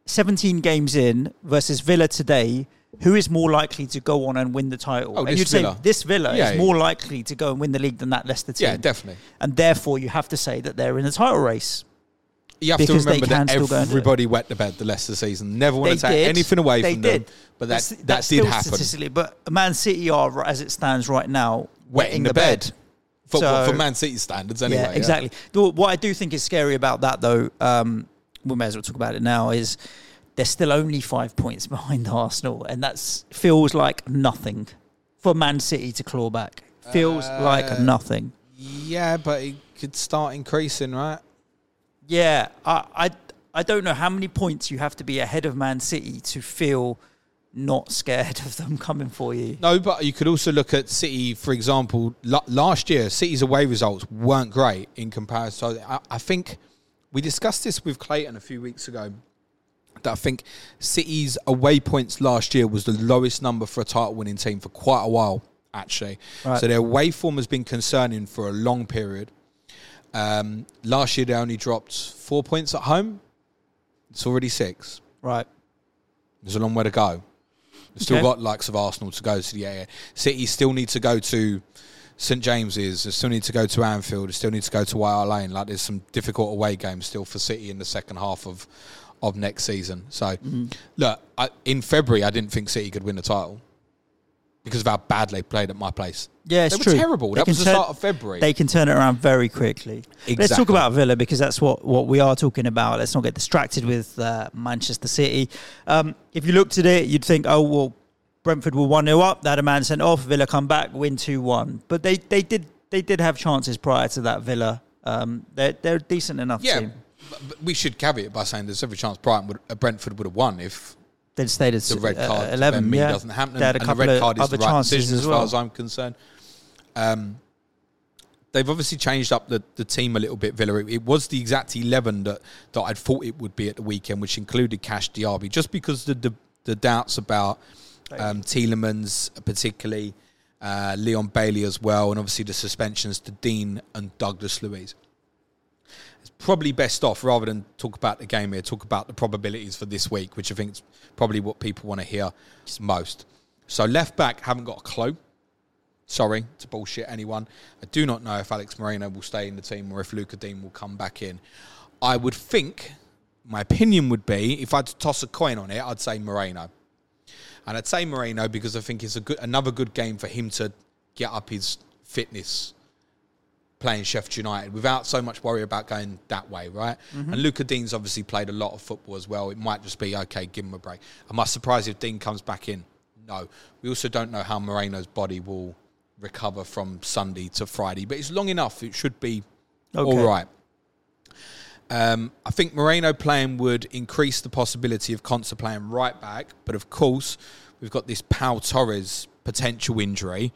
seventeen games in versus Villa today, who is more likely to go on and win the title? Oh, and you'd Villa. say this Villa yeah, is yeah. more likely to go and win the league than that Leicester team. Yeah, definitely. And therefore, you have to say that they're in the title race. You have because to remember that everybody wet the bed the Leicester season. Never want they to take did. anything away they from did. them. But that, that, that did happen. Statistically, but Man City are, as it stands right now, wetting, wetting the, the bed. bed. For, so, for Man City standards, anyway. Yeah, exactly. Yeah. What I do think is scary about that, though, um, we may as well talk about it now, is they're still only five points behind Arsenal. And that feels like nothing for Man City to claw back. Feels uh, like nothing. Yeah, but it could start increasing, right? Yeah, I, I I don't know how many points you have to be ahead of Man City to feel not scared of them coming for you. No, but you could also look at City, for example. L- last year, City's away results weren't great in comparison. So I, I think we discussed this with Clayton a few weeks ago, that I think City's away points last year was the lowest number for a title-winning team for quite a while, actually. Right. So their away form has been concerning for a long period. Um, last year, they only dropped four points at home. It's already six. Right. There's a long way to go. We've still okay. got likes of Arsenal to go to the area. City still need to go to St James's. They still need to go to Anfield. They still need to go to White Hart Lane. Like, there's some difficult away games still for City in the second half of, of next season. So, mm-hmm. look, I, in February, I didn't think City could win the title, because of how bad they played at my place. Yeah, it's true. They were true. terrible. They that was the turn, start of February. They can turn it around very quickly. Exactly. Let's talk about Villa, because that's what, what we are talking about. Let's not get distracted with uh, Manchester City. Um, if you looked at it, you'd think, oh, well, Brentford were one nil up. They had a man sent off. Villa come back, win two one. But they, they did they did have chances prior to that, Villa. Um, they're, they're a decent enough yeah, team. Yeah, but we should caveat by saying there's every chance Brighton would, uh, Brentford would have won if... They'd stayed at the red card. Uh, eleven, yeah. Doesn't happen, and the red card is the right decision as well, as I'm concerned. Um, they've obviously changed up the, the team a little bit, Villa. It, it was the exact eleven that, that I'd thought it would be at the weekend, which included Cash Diaby, just because the the, the doubts about um, Tielemans, particularly uh, Leon Bailey as well, and obviously the suspensions to Dean and Douglas Luiz. Probably best off, rather than talk about the game here, talk about the probabilities for this week, which I think is probably what people want to hear most. So left back, haven't got a clue. Sorry to bullshit anyone. I do not know if Alex Moreno will stay in the team or if Luca Dean will come back in. I would think, my opinion would be, if I had to toss a coin on it, I'd say Moreno. And I'd say Moreno because I think it's a good, another good game for him to get up his fitness playing Sheffield United without so much worry about going that way, right? Mm-hmm. And Luca Dean's obviously played a lot of football as well. It might just be, okay, give him a break. Am I surprised if Dean comes back in? No. We also don't know how Moreno's body will recover from Sunday to Friday, but it's long enough. It should be okay. all right. Um, I think Moreno playing would increase the possibility of Konsa playing right back, but of course, we've got this Pau Torres potential injury,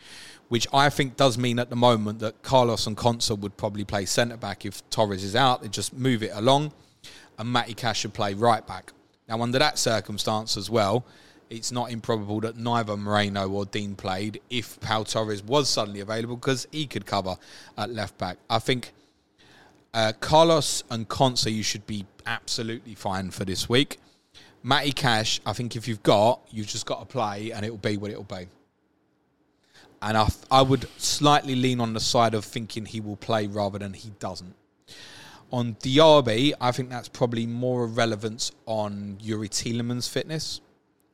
which I think does mean at the moment that Carlos and Konsa would probably play centre-back if Torres is out. They just move it along, and Matty Cash should play right-back. Now, under that circumstance as well, it's not improbable that neither Moreno or Dean played if Pau Torres was suddenly available, because he could cover at left-back. I think uh, Carlos and Konsa, you should be absolutely fine for this week. Matty Cash, I think if you've got, you've just got to play, and it'll be what it'll be. And I, I would slightly lean on the side of thinking he will play rather than he doesn't. On Diaby, I think that's probably more of relevance on Youri Tielemans' fitness,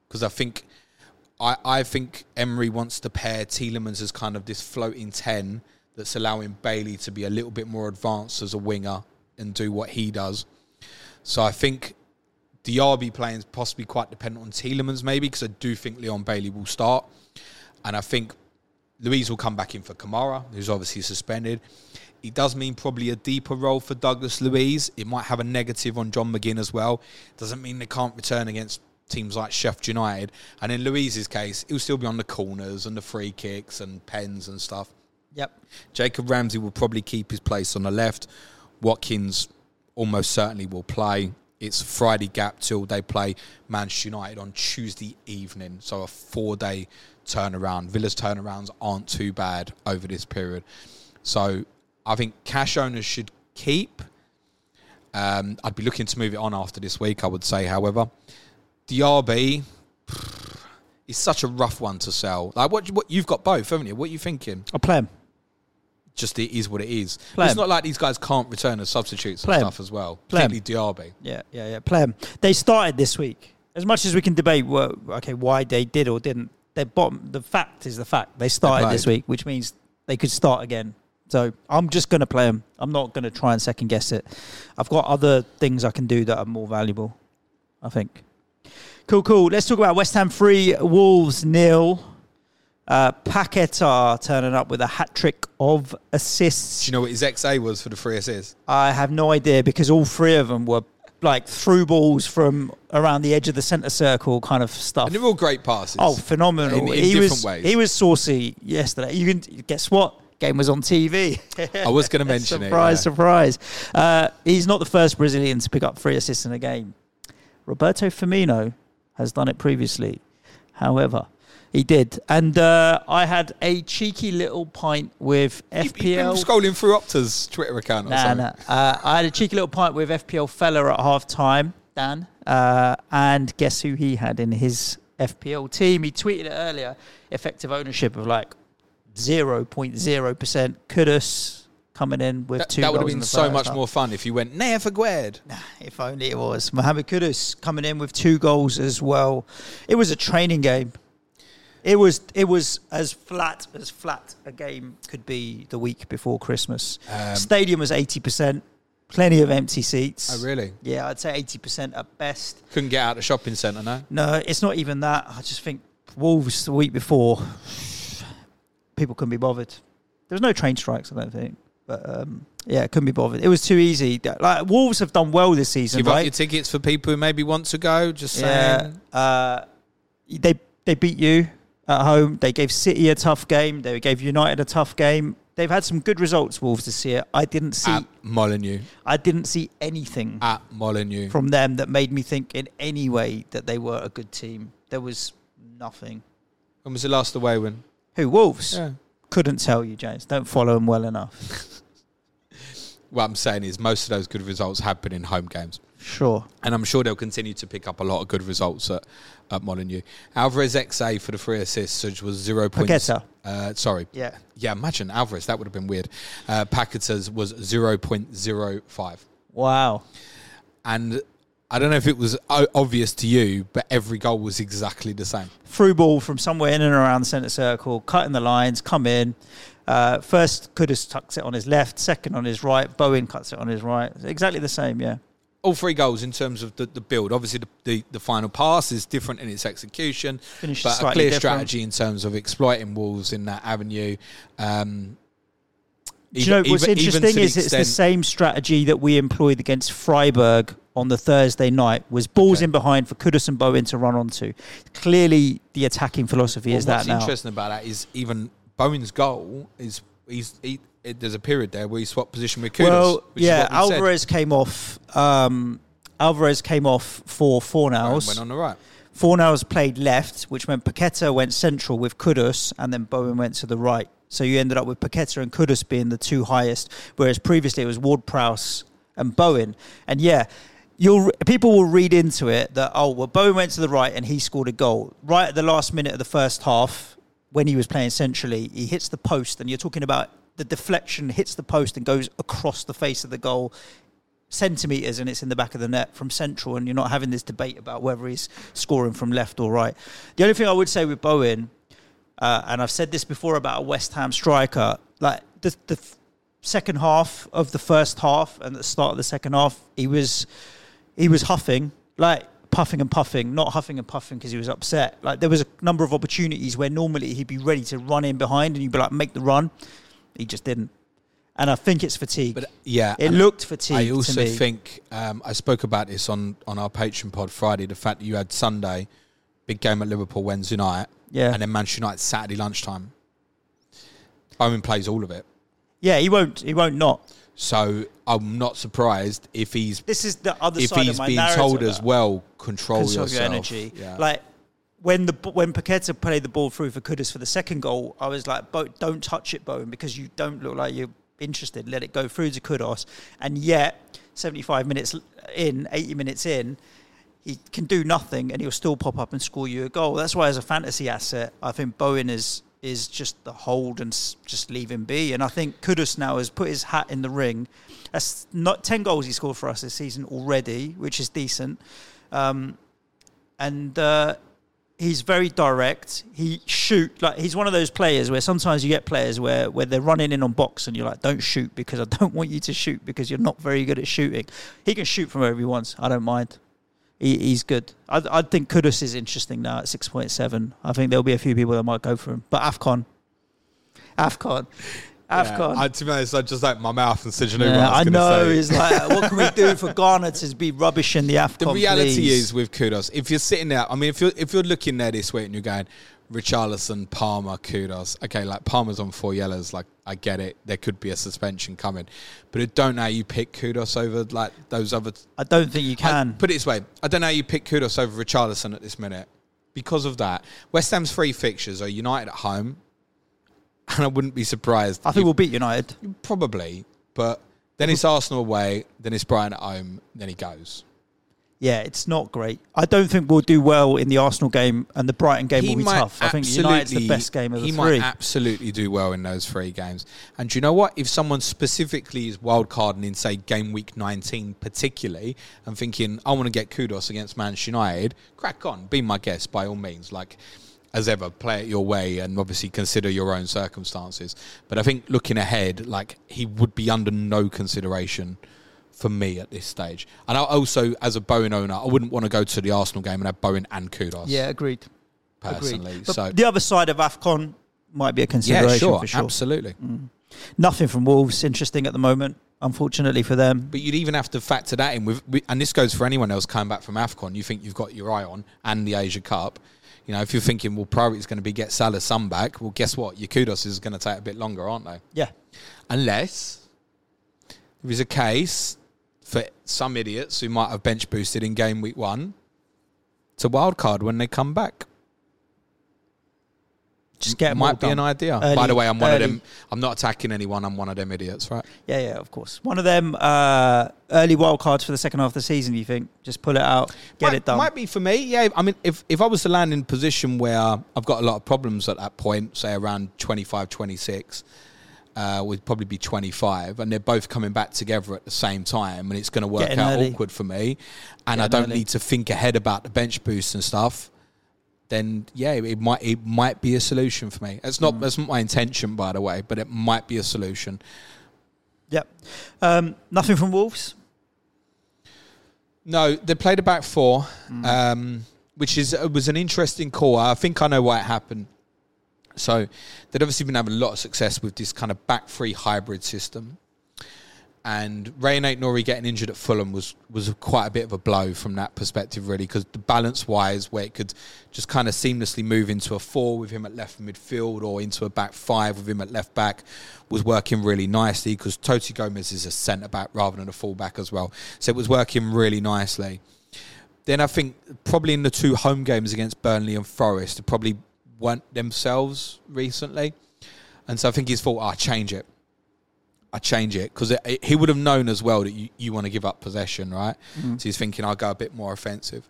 because I think I, I think Emery wants to pair Tielemans as kind of this floating ten that's allowing Bailey to be a little bit more advanced as a winger and do what he does. So I think Diaby playing is possibly quite dependent on Tielemans maybe, because I do think Leon Bailey will start. And I think Luiz will come back in for Kamara, who's obviously suspended. It does mean probably a deeper role for Douglas Luiz. It might have a negative on John McGinn as well. Doesn't mean they can't return against teams like Sheffield United. And in Luiz's case, he'll still be on the corners and the free kicks and pens and stuff. Yep. Jacob Ramsey will probably keep his place on the left. Watkins almost certainly will play. it's Friday gap till they play Manchester United on Tuesday evening. So a four-day turnaround. Villa's turnarounds aren't too bad over this period. So I think cash owners should keep. Um, I'd be looking to move it on after this week, I would say, however. Diaby is such a rough one to sell. Like what, what you've got both, haven't you? What are you thinking? I'll play him. Just it is what it is. It's not like these guys can't return as substitutes and stuff as well. Particularly Diaby. Yeah, yeah, yeah. Play them. They started this week. As much as we can debate, well, okay, why they did or didn't, they bottom. The fact is the fact. They started this week, which means they could start again. So I'm just going to play them. I'm not going to try and second guess it. I've got other things I can do that are more valuable, I think. Cool, cool. Let's talk about West Ham three, Wolves nil. Uh, Paquetá turning up with a hat-trick of assists. Do you know what his X A was for the three assists? I have no idea, because all three of them were like through balls from around the edge of the centre circle kind of stuff. And they were all great passes. Oh, phenomenal. In, in he different was, ways. He was saucy yesterday. You can guess what? Game was on T V. I was going to mention surprise, it. Surprise, yeah. surprise. Uh, he's not the first Brazilian to pick up three assists in a game. Roberto Firmino has done it previously. However... He did. And uh, I had a cheeky little pint with F P L. You've been scrolling through Opta's Twitter account or nah, something. Nah. Uh, I had a cheeky little pint with F P L fella at half-time, Dan. Uh, and guess who he had in his F P L team? He tweeted it earlier. Effective ownership of like zero point zero percent. Kudus coming in with that, two that goals. That would have been so much up. More fun if you went, Nea Fagued. Nah, if only it was. Mohamed Kudus coming in with two goals as well. It was a training game. It was it was as flat as flat a game could be the week before Christmas. Um, Stadium was eighty percent, plenty of empty seats. Oh, really? Yeah, I'd say eighty percent at best. Couldn't get out of the shopping centre, no? No, it's not even that. I just think Wolves the week before, people couldn't be bothered. There was no train strikes, I don't think. But, um, yeah, couldn't be bothered. It was too easy. Like Wolves have done well this season, Give right? Give up your tickets for people who maybe want to go, just yeah, saying. Uh, they they beat you. At home, they gave City a tough game. They gave United a tough game. They've had some good results, Wolves, this year. I didn't see... At Molineux. I didn't see anything... At Molineux. ...from them that made me think in any way that they were a good team. There was nothing. When was the last away win? Who, Wolves? Yeah. Couldn't tell you, James. Don't follow them well enough. What I'm saying is most of those good results have been in home games. Sure. And I'm sure they'll continue to pick up a lot of good results at, at Molineux. Alvarez X A for the three assists, which was zero point zero. Paquetá. Uh, sorry. Yeah. Yeah, imagine Alvarez. That would have been weird. Uh, Paquetá's was zero point zero five. Wow. And I don't know if it was o- obvious to you, but every goal was exactly the same. Through ball from somewhere in and around the centre circle, cutting the lines, come in. Uh, first, Kudus tucks it on his left. Second on his right. Bowen cuts it on his right. Exactly the same, yeah. All three goals in terms of the, the build. Obviously, the, the, the final pass is different in its execution. Finished but a clear different. strategy in terms of exploiting Wolves in that avenue. Um, Do even, you know what's even, interesting even is the it's the same strategy that we employed against Freiburg on the Thursday night was balls okay. in behind for Kudus and Bowen to run onto. Clearly, the attacking philosophy well, is that now. What's interesting about that is even Bowen's goal is... He's, he, it, there's a period there where he swapped position with Kudus. Well, yeah, we Alvarez said. came off. Um, Alvarez came off for Fornals. Went on the right. Fornals played left, which meant Paquetá went central with Kudus, and then Bowen went to the right. So you ended up with Paquetá and Kudus being the two highest, whereas previously it was Ward-Prowse and Bowen. And yeah, you'll people will read into it that oh well, Bowen went to the right and he scored a goal right at the last minute of the first half. When he was playing centrally, he hits the post, and you're talking about the deflection hits the post and goes across the face of the goal centimetres, and it's in the back of the net from central, and you're not having this debate about whether he's scoring from left or right. The only thing I would say with Bowen, uh, and I've said this before about a West Ham striker, like the, the second half of the first half and the start of the second half, he was he was huffing, like... puffing and puffing, not huffing and puffing because he was upset. Like there was a number of opportunities where normally he'd be ready to run in behind and you'd be like, make the run. He just didn't. And I think it's fatigue. But yeah, it looked fatigued to me. I also think, um, I spoke about this on, on our Patreon pod Friday, the fact that you had Sunday, big game at Liverpool Wednesday night, yeah, and then Manchester United Saturday lunchtime. Owen plays all of it. Yeah, he won't, he won't not. So I'm not surprised if he's this is the other if side he's of my being told as well. Control, control yourself. Your energy. Yeah. Like when the when Paqueta played the ball through for Kudus for the second goal, I was like, Bo, don't touch it, Bowen, because you don't look like you're interested. Let it go through to Kudus, and yet seventy-five minutes in, eighty minutes in, he can do nothing, and he'll still pop up and score you a goal. That's why, as a fantasy asset, I think Bowen is. is just the hold and just leave him be. And I think Kudus now has put his hat in the ring. That's not ten goals he scored for us this season already, which is decent. Um, and uh, he's very direct. He shoot like he's one of those players where sometimes you get players where, where they're running in on box and you're like, don't shoot because I don't want you to shoot because you're not very good at shooting. He can shoot from wherever he wants. I don't mind. He, he's good. I, I think Kudus is interesting now at six point seven. I think there'll be a few people that might go for him. But AFCON. AFCON. AFCON. Yeah, I, to be honest, I just opened my mouth and said, you know yeah, what I was I know. Say. It's like, what can we do for Ghana to be rubbish in the AFCON, The reality please? is with Kudus, if you're sitting there, I mean, if you're, if you're looking there this week and you're going, Richarlison, Palmer, Kudus. Okay, like Palmer's on four yellows. Like I get it, there could be a suspension coming, but I don't know how you pick Kudus over like those other. T- I don't think you can I, put it this way. I don't know how you pick Kudus over Richarlison at this minute because of that. West Ham's three fixtures are United at home, and I wouldn't be surprised. I think if, we'll beat United probably, but then it's Arsenal away, then it's Brighton at home, then he goes. Yeah, it's not great. I don't think we'll do well in the Arsenal game, and the Brighton game he will be tough. I think United's the best game of the he three. He might absolutely do well in those three games. And do you know what? If someone specifically is wildcarding in, say, game week nineteen particularly, and thinking, I want to get Kudus against Manchester United, crack on, be my guest by all means. Like, as ever, play it your way and obviously consider your own circumstances. But I think looking ahead, like, he would be under no consideration for me at this stage. And I also, as a Bowen owner, I wouldn't want to go to the Arsenal game and have Bowen and Kudus. Yeah, agreed. Personally. Agreed. So the other side of AFCON might be a consideration yeah, sure, for sure. Absolutely. Mm. Nothing from Wolves interesting at the moment, unfortunately for them. But you'd even have to factor that in with, and this goes for anyone else coming back from AFCON, you think you've got your eye on and the Asia Cup. You know, if you're thinking, well, priority is going to be get Salah Son back, well, guess what? Your Kudus is going to take a bit longer, aren't they? Yeah. Unless there is a case for some idiots who might have bench boosted in game week one to wildcard when they come back. Just get M- might be done. An idea. Early, By the way, I'm one early. of them. I'm not attacking anyone. I'm one of them idiots, right? Yeah, yeah, of course. One of them uh, early wildcards for the second half of the season. You think just pull it out, get might, it done. Might be for me. Yeah, I mean, if if I was to land in a position where I've got a lot of problems at that point, say around twenty-five, twenty-six. Uh, would probably be twenty-five, and they're both coming back together at the same time, and it's going to work Getting out early. awkward for me, and Getting I don't early. need to think ahead about the bench boosts and stuff. Then yeah, it might it might be a solution for me. It's not mm. that's not my intention, by the way, but it might be a solution. Yep. Um, nothing from Wolves. No, they played a back four, mm. um, which is it was an interesting call. I think I know why it happened. So they'd obviously been having a lot of success with this kind of back three hybrid system. And Reynate Nori getting injured at Fulham was was quite a bit of a blow from that perspective, really, because the balance-wise, where it could just kind of seamlessly move into a four with him at left midfield or into a back five with him at left back was working really nicely because Totti Gomez is a centre-back rather than a full-back as well. So it was working really nicely. Then I think probably in the two home games against Burnley and Forest, it probably weren't themselves recently, and so I think he's thought I oh, change it I change it because he would have known as well that you, you want to give up possession, right? Mm. So he's thinking I'll go a bit more offensive,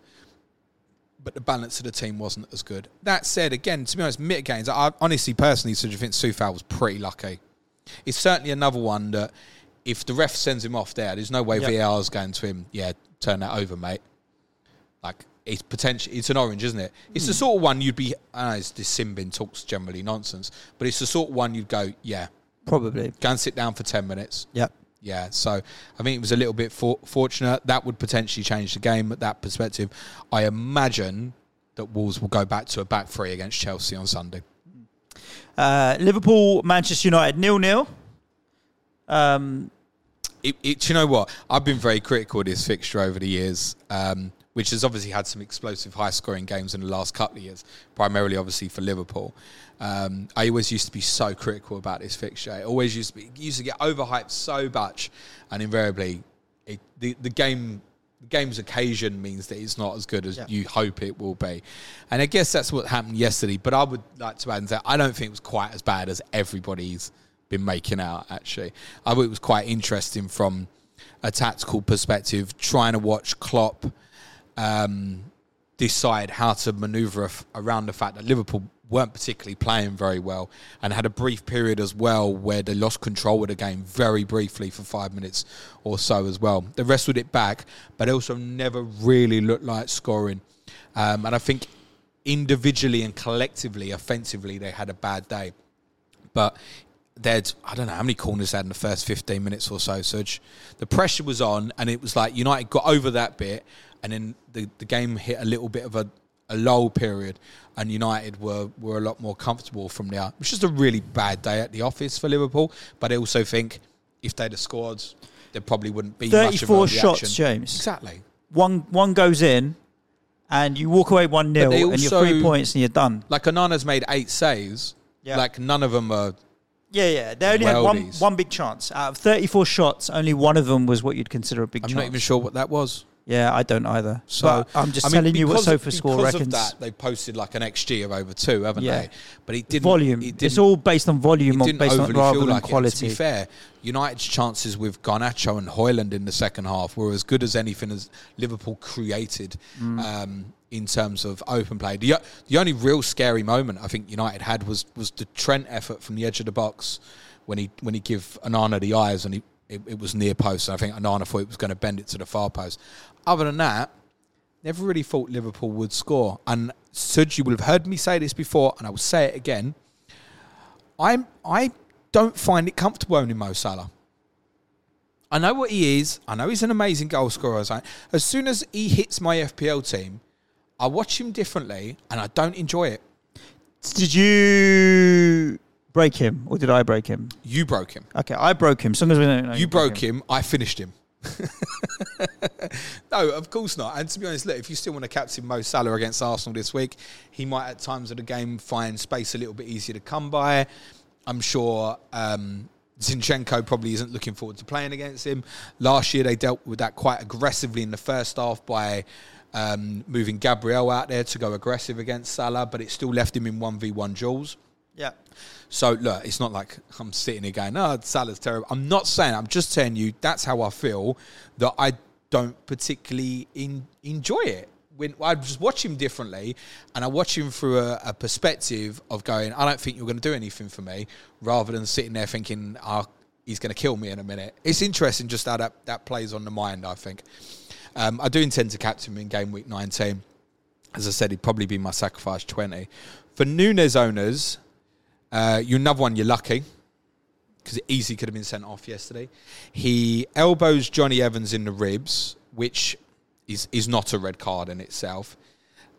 but the balance of the team wasn't as good. That said, again, to be honest, mid-games, I honestly personally sort of think Soufal was pretty lucky. It's certainly another one that if the ref sends him off there, there's no way yep. V A R's going to him, yeah turn that over, mate. Like, It's potentially it's an orange, isn't it? It's mm. the sort of one you'd be. I know it's this Simbin talks generally nonsense, but it's the sort of one you'd go, yeah, probably go and sit down for ten minutes. Yeah, yeah. So I think it was a little bit for, fortunate that would potentially change the game at that perspective. I imagine that Wolves will go back to a back three against Chelsea on Sunday. Uh, Liverpool, Manchester United, nil nil. Um, it, it, do you know what? I've been very critical of this fixture over the years. Um, which has obviously had some explosive high-scoring games in the last couple of years, primarily obviously for Liverpool. Um, I always used to be so critical about this fixture. It always used to be used to get overhyped so much, and invariably, it, the the game the game's occasion means that it's not as good as yeah. you hope it will be. And I guess that's what happened yesterday. But I would like to add and say I don't think it was quite as bad as everybody's been making out. Actually, I thought it was quite interesting from a tactical perspective, trying to watch Klopp um, decide how to manoeuvre around the fact that Liverpool weren't particularly playing very well and had a brief period as well where they lost control of the game very briefly for five minutes or so as well. They wrestled it back, but also never really looked like scoring. Um, and I think individually and collectively, offensively, they had a bad day. But they'd, I don't know how many corners they had in the first fifteen minutes or so. So the pressure was on, and it was like United got over that bit, and then the, the game hit a little bit of a, a lull period, and United were, were a lot more comfortable from there. It was just a really bad day at the office for Liverpool, but I also think if they'd have scored, there probably wouldn't be much of a reaction. thirty-four shots, James. Exactly. One, one goes in, and you walk away one nil, and also, you're three points and you're done. Like, Onana's made eight saves. Yeah. Like, none of them are... Yeah, yeah. They only Weldies. had one, one big chance. Out of thirty-four shots, only one of them was what you'd consider a big I'm chance. I'm not even sure what that was. Yeah, I don't either. So but I'm just I telling mean, you what SofaScore reckons. Because of that, they posted like an X G of over two, haven't yeah. they? But it didn't... Volume. It didn't, it's all based on volume, it didn't based on rather feel than like quality. It. To be fair, United's chances with Garnacho and Højlund in the second half were as good as anything as Liverpool created mm. um, in terms of open play. The, the only real scary moment I think United had was was the Trent effort from the edge of the box when he when he gave Onana the eyes and he... It, it was near post, and I think Onana thought it was going to bend it to the far post. Other than that, never really thought Liverpool would score. And Suj, you will have heard me say this before, and I will say it again. I I don't find it comfortable owning Mo Salah. I know what he is. I know he's an amazing goal scorer. As soon as he hits my F P L team, I watch him differently, and I don't enjoy it. Did you... break him, or did I break him? You broke him. Okay, I broke him. Sometimes we don't know. You broke him. him, I finished him. No, of course not. And to be honest, look, if you still want to captain Mo Salah against Arsenal this week, he might at times of the game find space a little bit easier to come by. I'm sure um, Zinchenko probably isn't looking forward to playing against him. Last year, they dealt with that quite aggressively in the first half by... Um, moving Gabriel out there to go aggressive against Salah, but it still left him in one v one duels. Yeah. So, look, it's not like I'm sitting here going, oh, Salah's terrible. I'm not saying, I'm just telling you that's how I feel, that I don't particularly in, enjoy it. When I just watch him differently, and I watch him through a, a perspective of going, I don't think you're going to do anything for me, rather than sitting there thinking, oh, he's going to kill me in a minute. It's interesting just how that, that plays on the mind, I think. Um, I do intend to captain him in game week nineteen. As I said, he'd probably be my sacrifice twenty. For Núñez owners... Uh, you another one, you're lucky, because it easily could have been sent off yesterday. He elbows Johnny Evans in the ribs, which is, is not a red card in itself.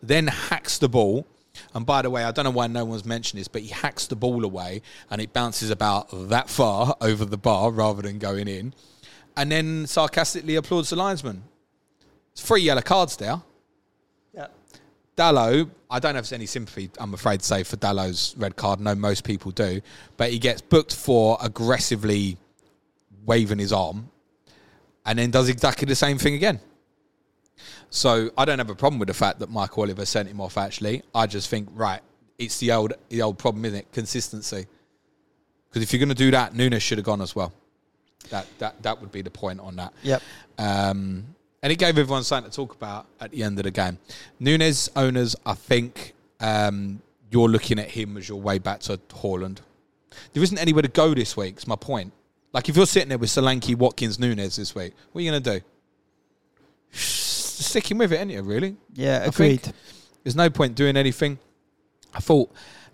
Then hacks the ball. And by the way, I don't know why no one's mentioned this, but he hacks the ball away and it bounces about that far over the bar rather than going in. And then sarcastically applauds the linesman. It's three yellow cards there. Dalot, I don't have any sympathy, I'm afraid to say, for Dalot's red card. I know most people do. But he gets booked for aggressively waving his arm and then does exactly the same thing again. So I don't have a problem with the fact that Michael Oliver sent him off, actually. I just think, right, it's the old the old problem, isn't it? Consistency. Because if you're going to do that, Núñez should have gone as well. That that that would be the point on that. Yep. Um And it gave everyone something to talk about at the end of the game. Núñez owners, I think um, you're looking at him as your way back to Haaland. There isn't anywhere to go this week, is my point. Like, if you're sitting there with Solanke, Watkins, Núñez this week, what are you going to do? Sticking with it, ain't you, really? Yeah, agreed. There's no point doing anything. I thought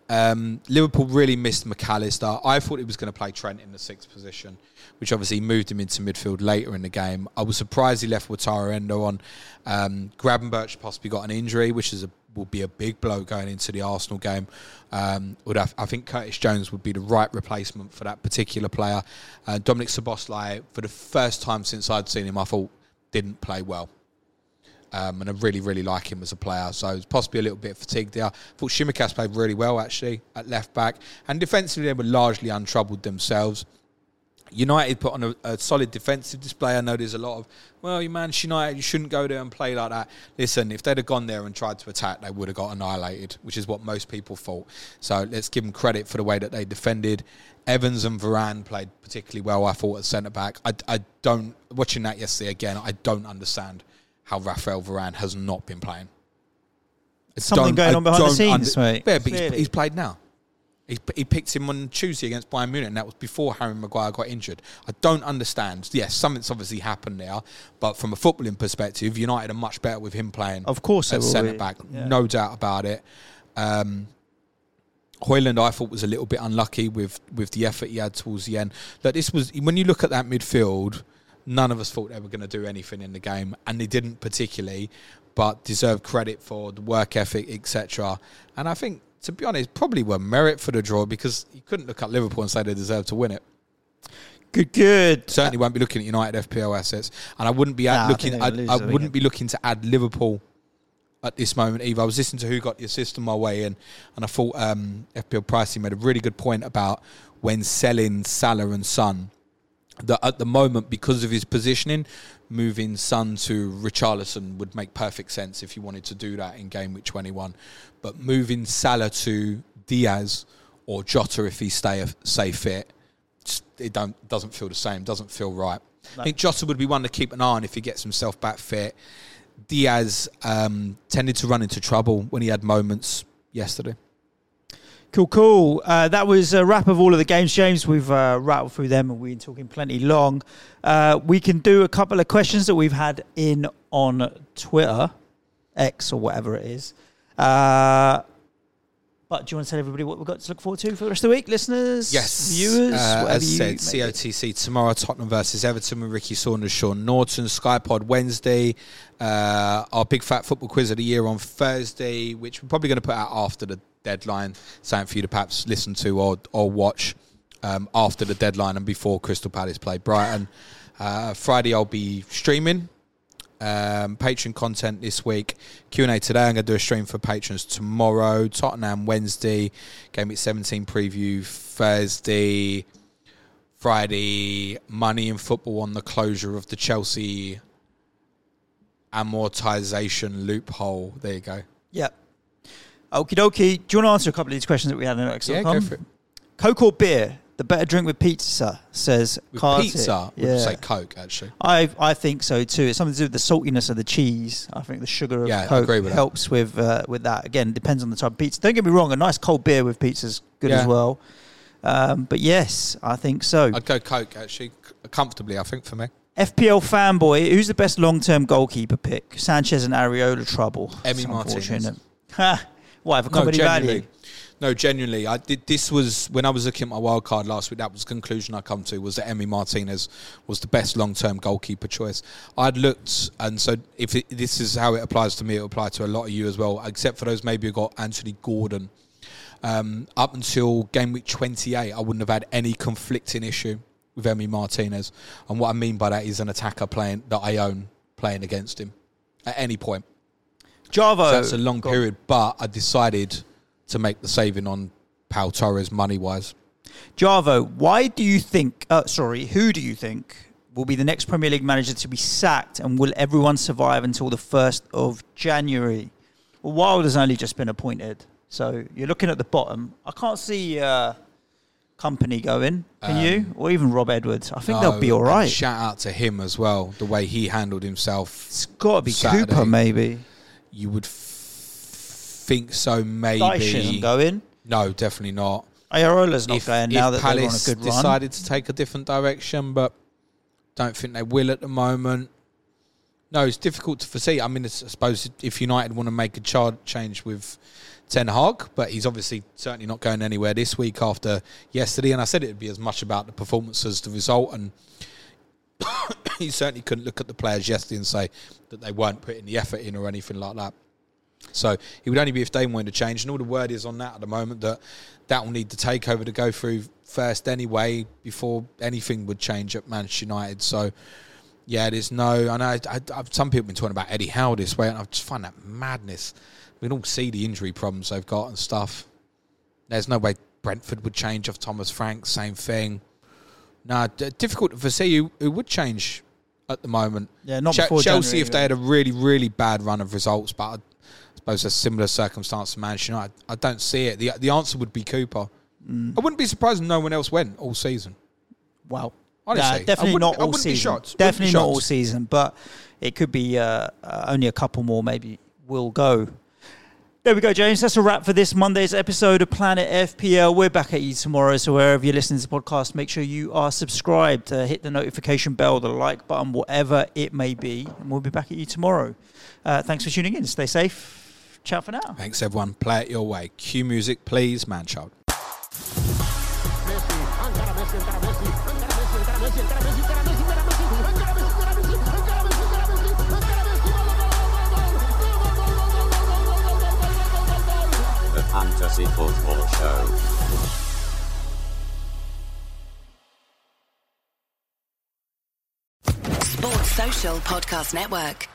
um, Liverpool really missed McAllister. I thought he was going to play Trent in the sixth position, which obviously moved him into midfield later in the game. I was surprised he left Wataru Endo on. Um, Gravenberch possibly got an injury, which is a, will be a big blow going into the Arsenal game. Um, would have, I think Curtis Jones would be the right replacement for that particular player. Uh, Dominic Szoboszlai, for the first time since I'd seen him, I thought didn't play well. Um, and I really, really like him as a player. So it's possibly a little bit fatigued there. I thought Tsimikas played really well, actually, at left-back. And defensively, they were largely untroubled themselves. United put on a, a solid defensive display. I know there's a lot of, well, you Manchester United, you shouldn't go there and play like that. Listen, if they'd have gone there and tried to attack, they would have got annihilated, which is what most people thought. So let's give them credit for the way that they defended. Evans and Varane played particularly well, I thought, at centre-back. I, I don't, watching that yesterday again, I don't understand how Raphael Varane has not been playing. It's something going I on behind the scenes, under, mate. Yeah, but he's, he's played now. He, he picked him on Tuesday against Bayern Munich, and that was before Harry Maguire got injured. I don't understand. Yes, something's obviously happened there, but from a footballing perspective, United are much better with him playing. Of course, at centre-back, yeah. No doubt about it. Um, Højlund, I thought, was a little bit unlucky with, with the effort he had towards the end. But this was, when you look at that midfield, none of us thought they were going to do anything in the game, and they didn't particularly, but deserve credit for the work ethic, et cetera. And I think, to be honest, probably were merit for the draw, because you couldn't look at Liverpool and say they deserve to win it. Good, good. Certainly uh, won't be looking at United F P L assets, and I wouldn't be nah, looking. I, I, I wouldn't be looking to add Liverpool at this moment either. I was listening to Who Got the Assist on my way in, and I thought um, F P L Pricey made a really good point about when selling Salah and Son, that at the moment, because of his positioning, moving Son to Richarlison would make perfect sense if you wanted to do that in game week twenty-one. But moving Salah to Diaz or Jota, if he stay stay fit, it don't doesn't feel the same, doesn't feel right. No. I think Jota would be one to keep an eye on if he gets himself back fit. Diaz um, tended to run into trouble when he had moments yesterday. Cool, cool. Uh, that was a wrap of all of the games, James. We've uh, rattled through them and we've been talking plenty long. Uh, we can do a couple of questions that we've had in on Twitter, X or whatever it is. Uh, but do you want to tell everybody what we've got to look forward to for the rest of the week, listeners? Yes. Viewers? Uh, as said, C O T C tomorrow, Tottenham versus Everton with Ricky Saunders, Sean Norton, Skypod Wednesday. Uh, our Big Fat Football Quiz of the Year on Thursday, which we're probably going to put out after the deadline, something for you to perhaps listen to or or watch um, after the deadline and before Crystal Palace play Brighton. Uh, Friday I'll be streaming um, Patreon content this week. Q and A today. I'm going to do a stream for patrons tomorrow. Tottenham Wednesday. Game Week seventeen preview Thursday. Friday, Money in Football on the closure of the Chelsea amortization loophole. There you go. Yep. Okie dokie. Do you want to answer a couple of these questions that we had in the next? Yeah, go for it. Coke or beer? The better drink with pizza, says Carter. Pizza? Yeah. We'd say Coke, actually. I I think so, too. It's something to do with the saltiness of the cheese. I think the sugar of yeah, Coke with helps that. With, uh, with that. Again, depends on the type of pizza. Don't get me wrong, a nice cold beer with pizza is good yeah. as well. Um, but yes, I think so. I'd go Coke, actually, comfortably, I think, for me. F P L fanboy, who's the best long-term goalkeeper pick? Sanchez and Areola trouble. Emi Martinez. Ha! Why, for comedy no, value? No, genuinely. I did. This was, when I was looking at my wild card last week, that was the conclusion I come to, was that Emi Martinez was the best long-term goalkeeper choice. I'd looked, and so if it, this is how it applies to me, it'll apply to a lot of you as well, except for those maybe who got Anthony Gordon. Um, up until game week twenty-eight, I wouldn't have had any conflicting issue with Emi Martinez. And what I mean by that is an attacker playing that I own playing against him at any point. Javo. So that's a long period, but I decided to make the saving on Pau Torres money-wise. Javo, why do you think, uh, sorry, who do you think will be the next Premier League manager to be sacked, and will everyone survive until the first of January? Well, Wilde has only just been appointed, so you're looking at the bottom. I can't see uh, Company going, can um, you? Or even Rob Edwards. I think no, they'll be all right. Shout out to him as well, the way he handled himself. It's got to be Saturday. Cooper, maybe. You would f- think so, maybe. Dyche isn't going. No, definitely not. Ayarola's not if, going now that they're on a good run. If Palace decided to take a different direction, but don't think they will at the moment. No, it's difficult to foresee. I mean, I suppose if United want to make a char- change with Ten Hag, but he's obviously certainly not going anywhere this week after yesterday. And I said it would be as much about the performance as the result, and you certainly couldn't look at the players yesterday and say that they weren't putting the effort in or anything like that. So it would only be if they wanted to change. And all the word is on that at the moment that that will need the takeover to go through first anyway before anything would change at Manchester United. So Yeah, there's no... I know I, I've, some people have been talking about Eddie Howe this way, and I just find that madness. We can all see the injury problems they've got and stuff. There's no way Brentford would change off Thomas Frank, same thing. No, d- difficult to foresee who, who would change at the moment. Yeah, not Ch- before Chelsea January, if yeah. they had a really, really bad run of results, but I suppose a similar circumstance to Manchester United. I, I don't see it. The The answer would be Cooper. Mm. I wouldn't be surprised if no one else went all season. Wow. Honestly, yeah, definitely not all season. Definitely not all season, but it could be uh, uh, only a couple more maybe will go. There we go, James. That's a wrap for this Monday's episode of Planet F P L. We're back at you tomorrow, so wherever you're listening to the podcast, make sure you are subscribed. Uh, hit the notification bell, the like button, whatever it may be, and we'll be back at you tomorrow. Uh, thanks for tuning in. Stay safe. Ciao for now. Thanks, everyone. Play it your way. Cue music, please, man child. Fantasy Football Show. Sports Social Podcast Network.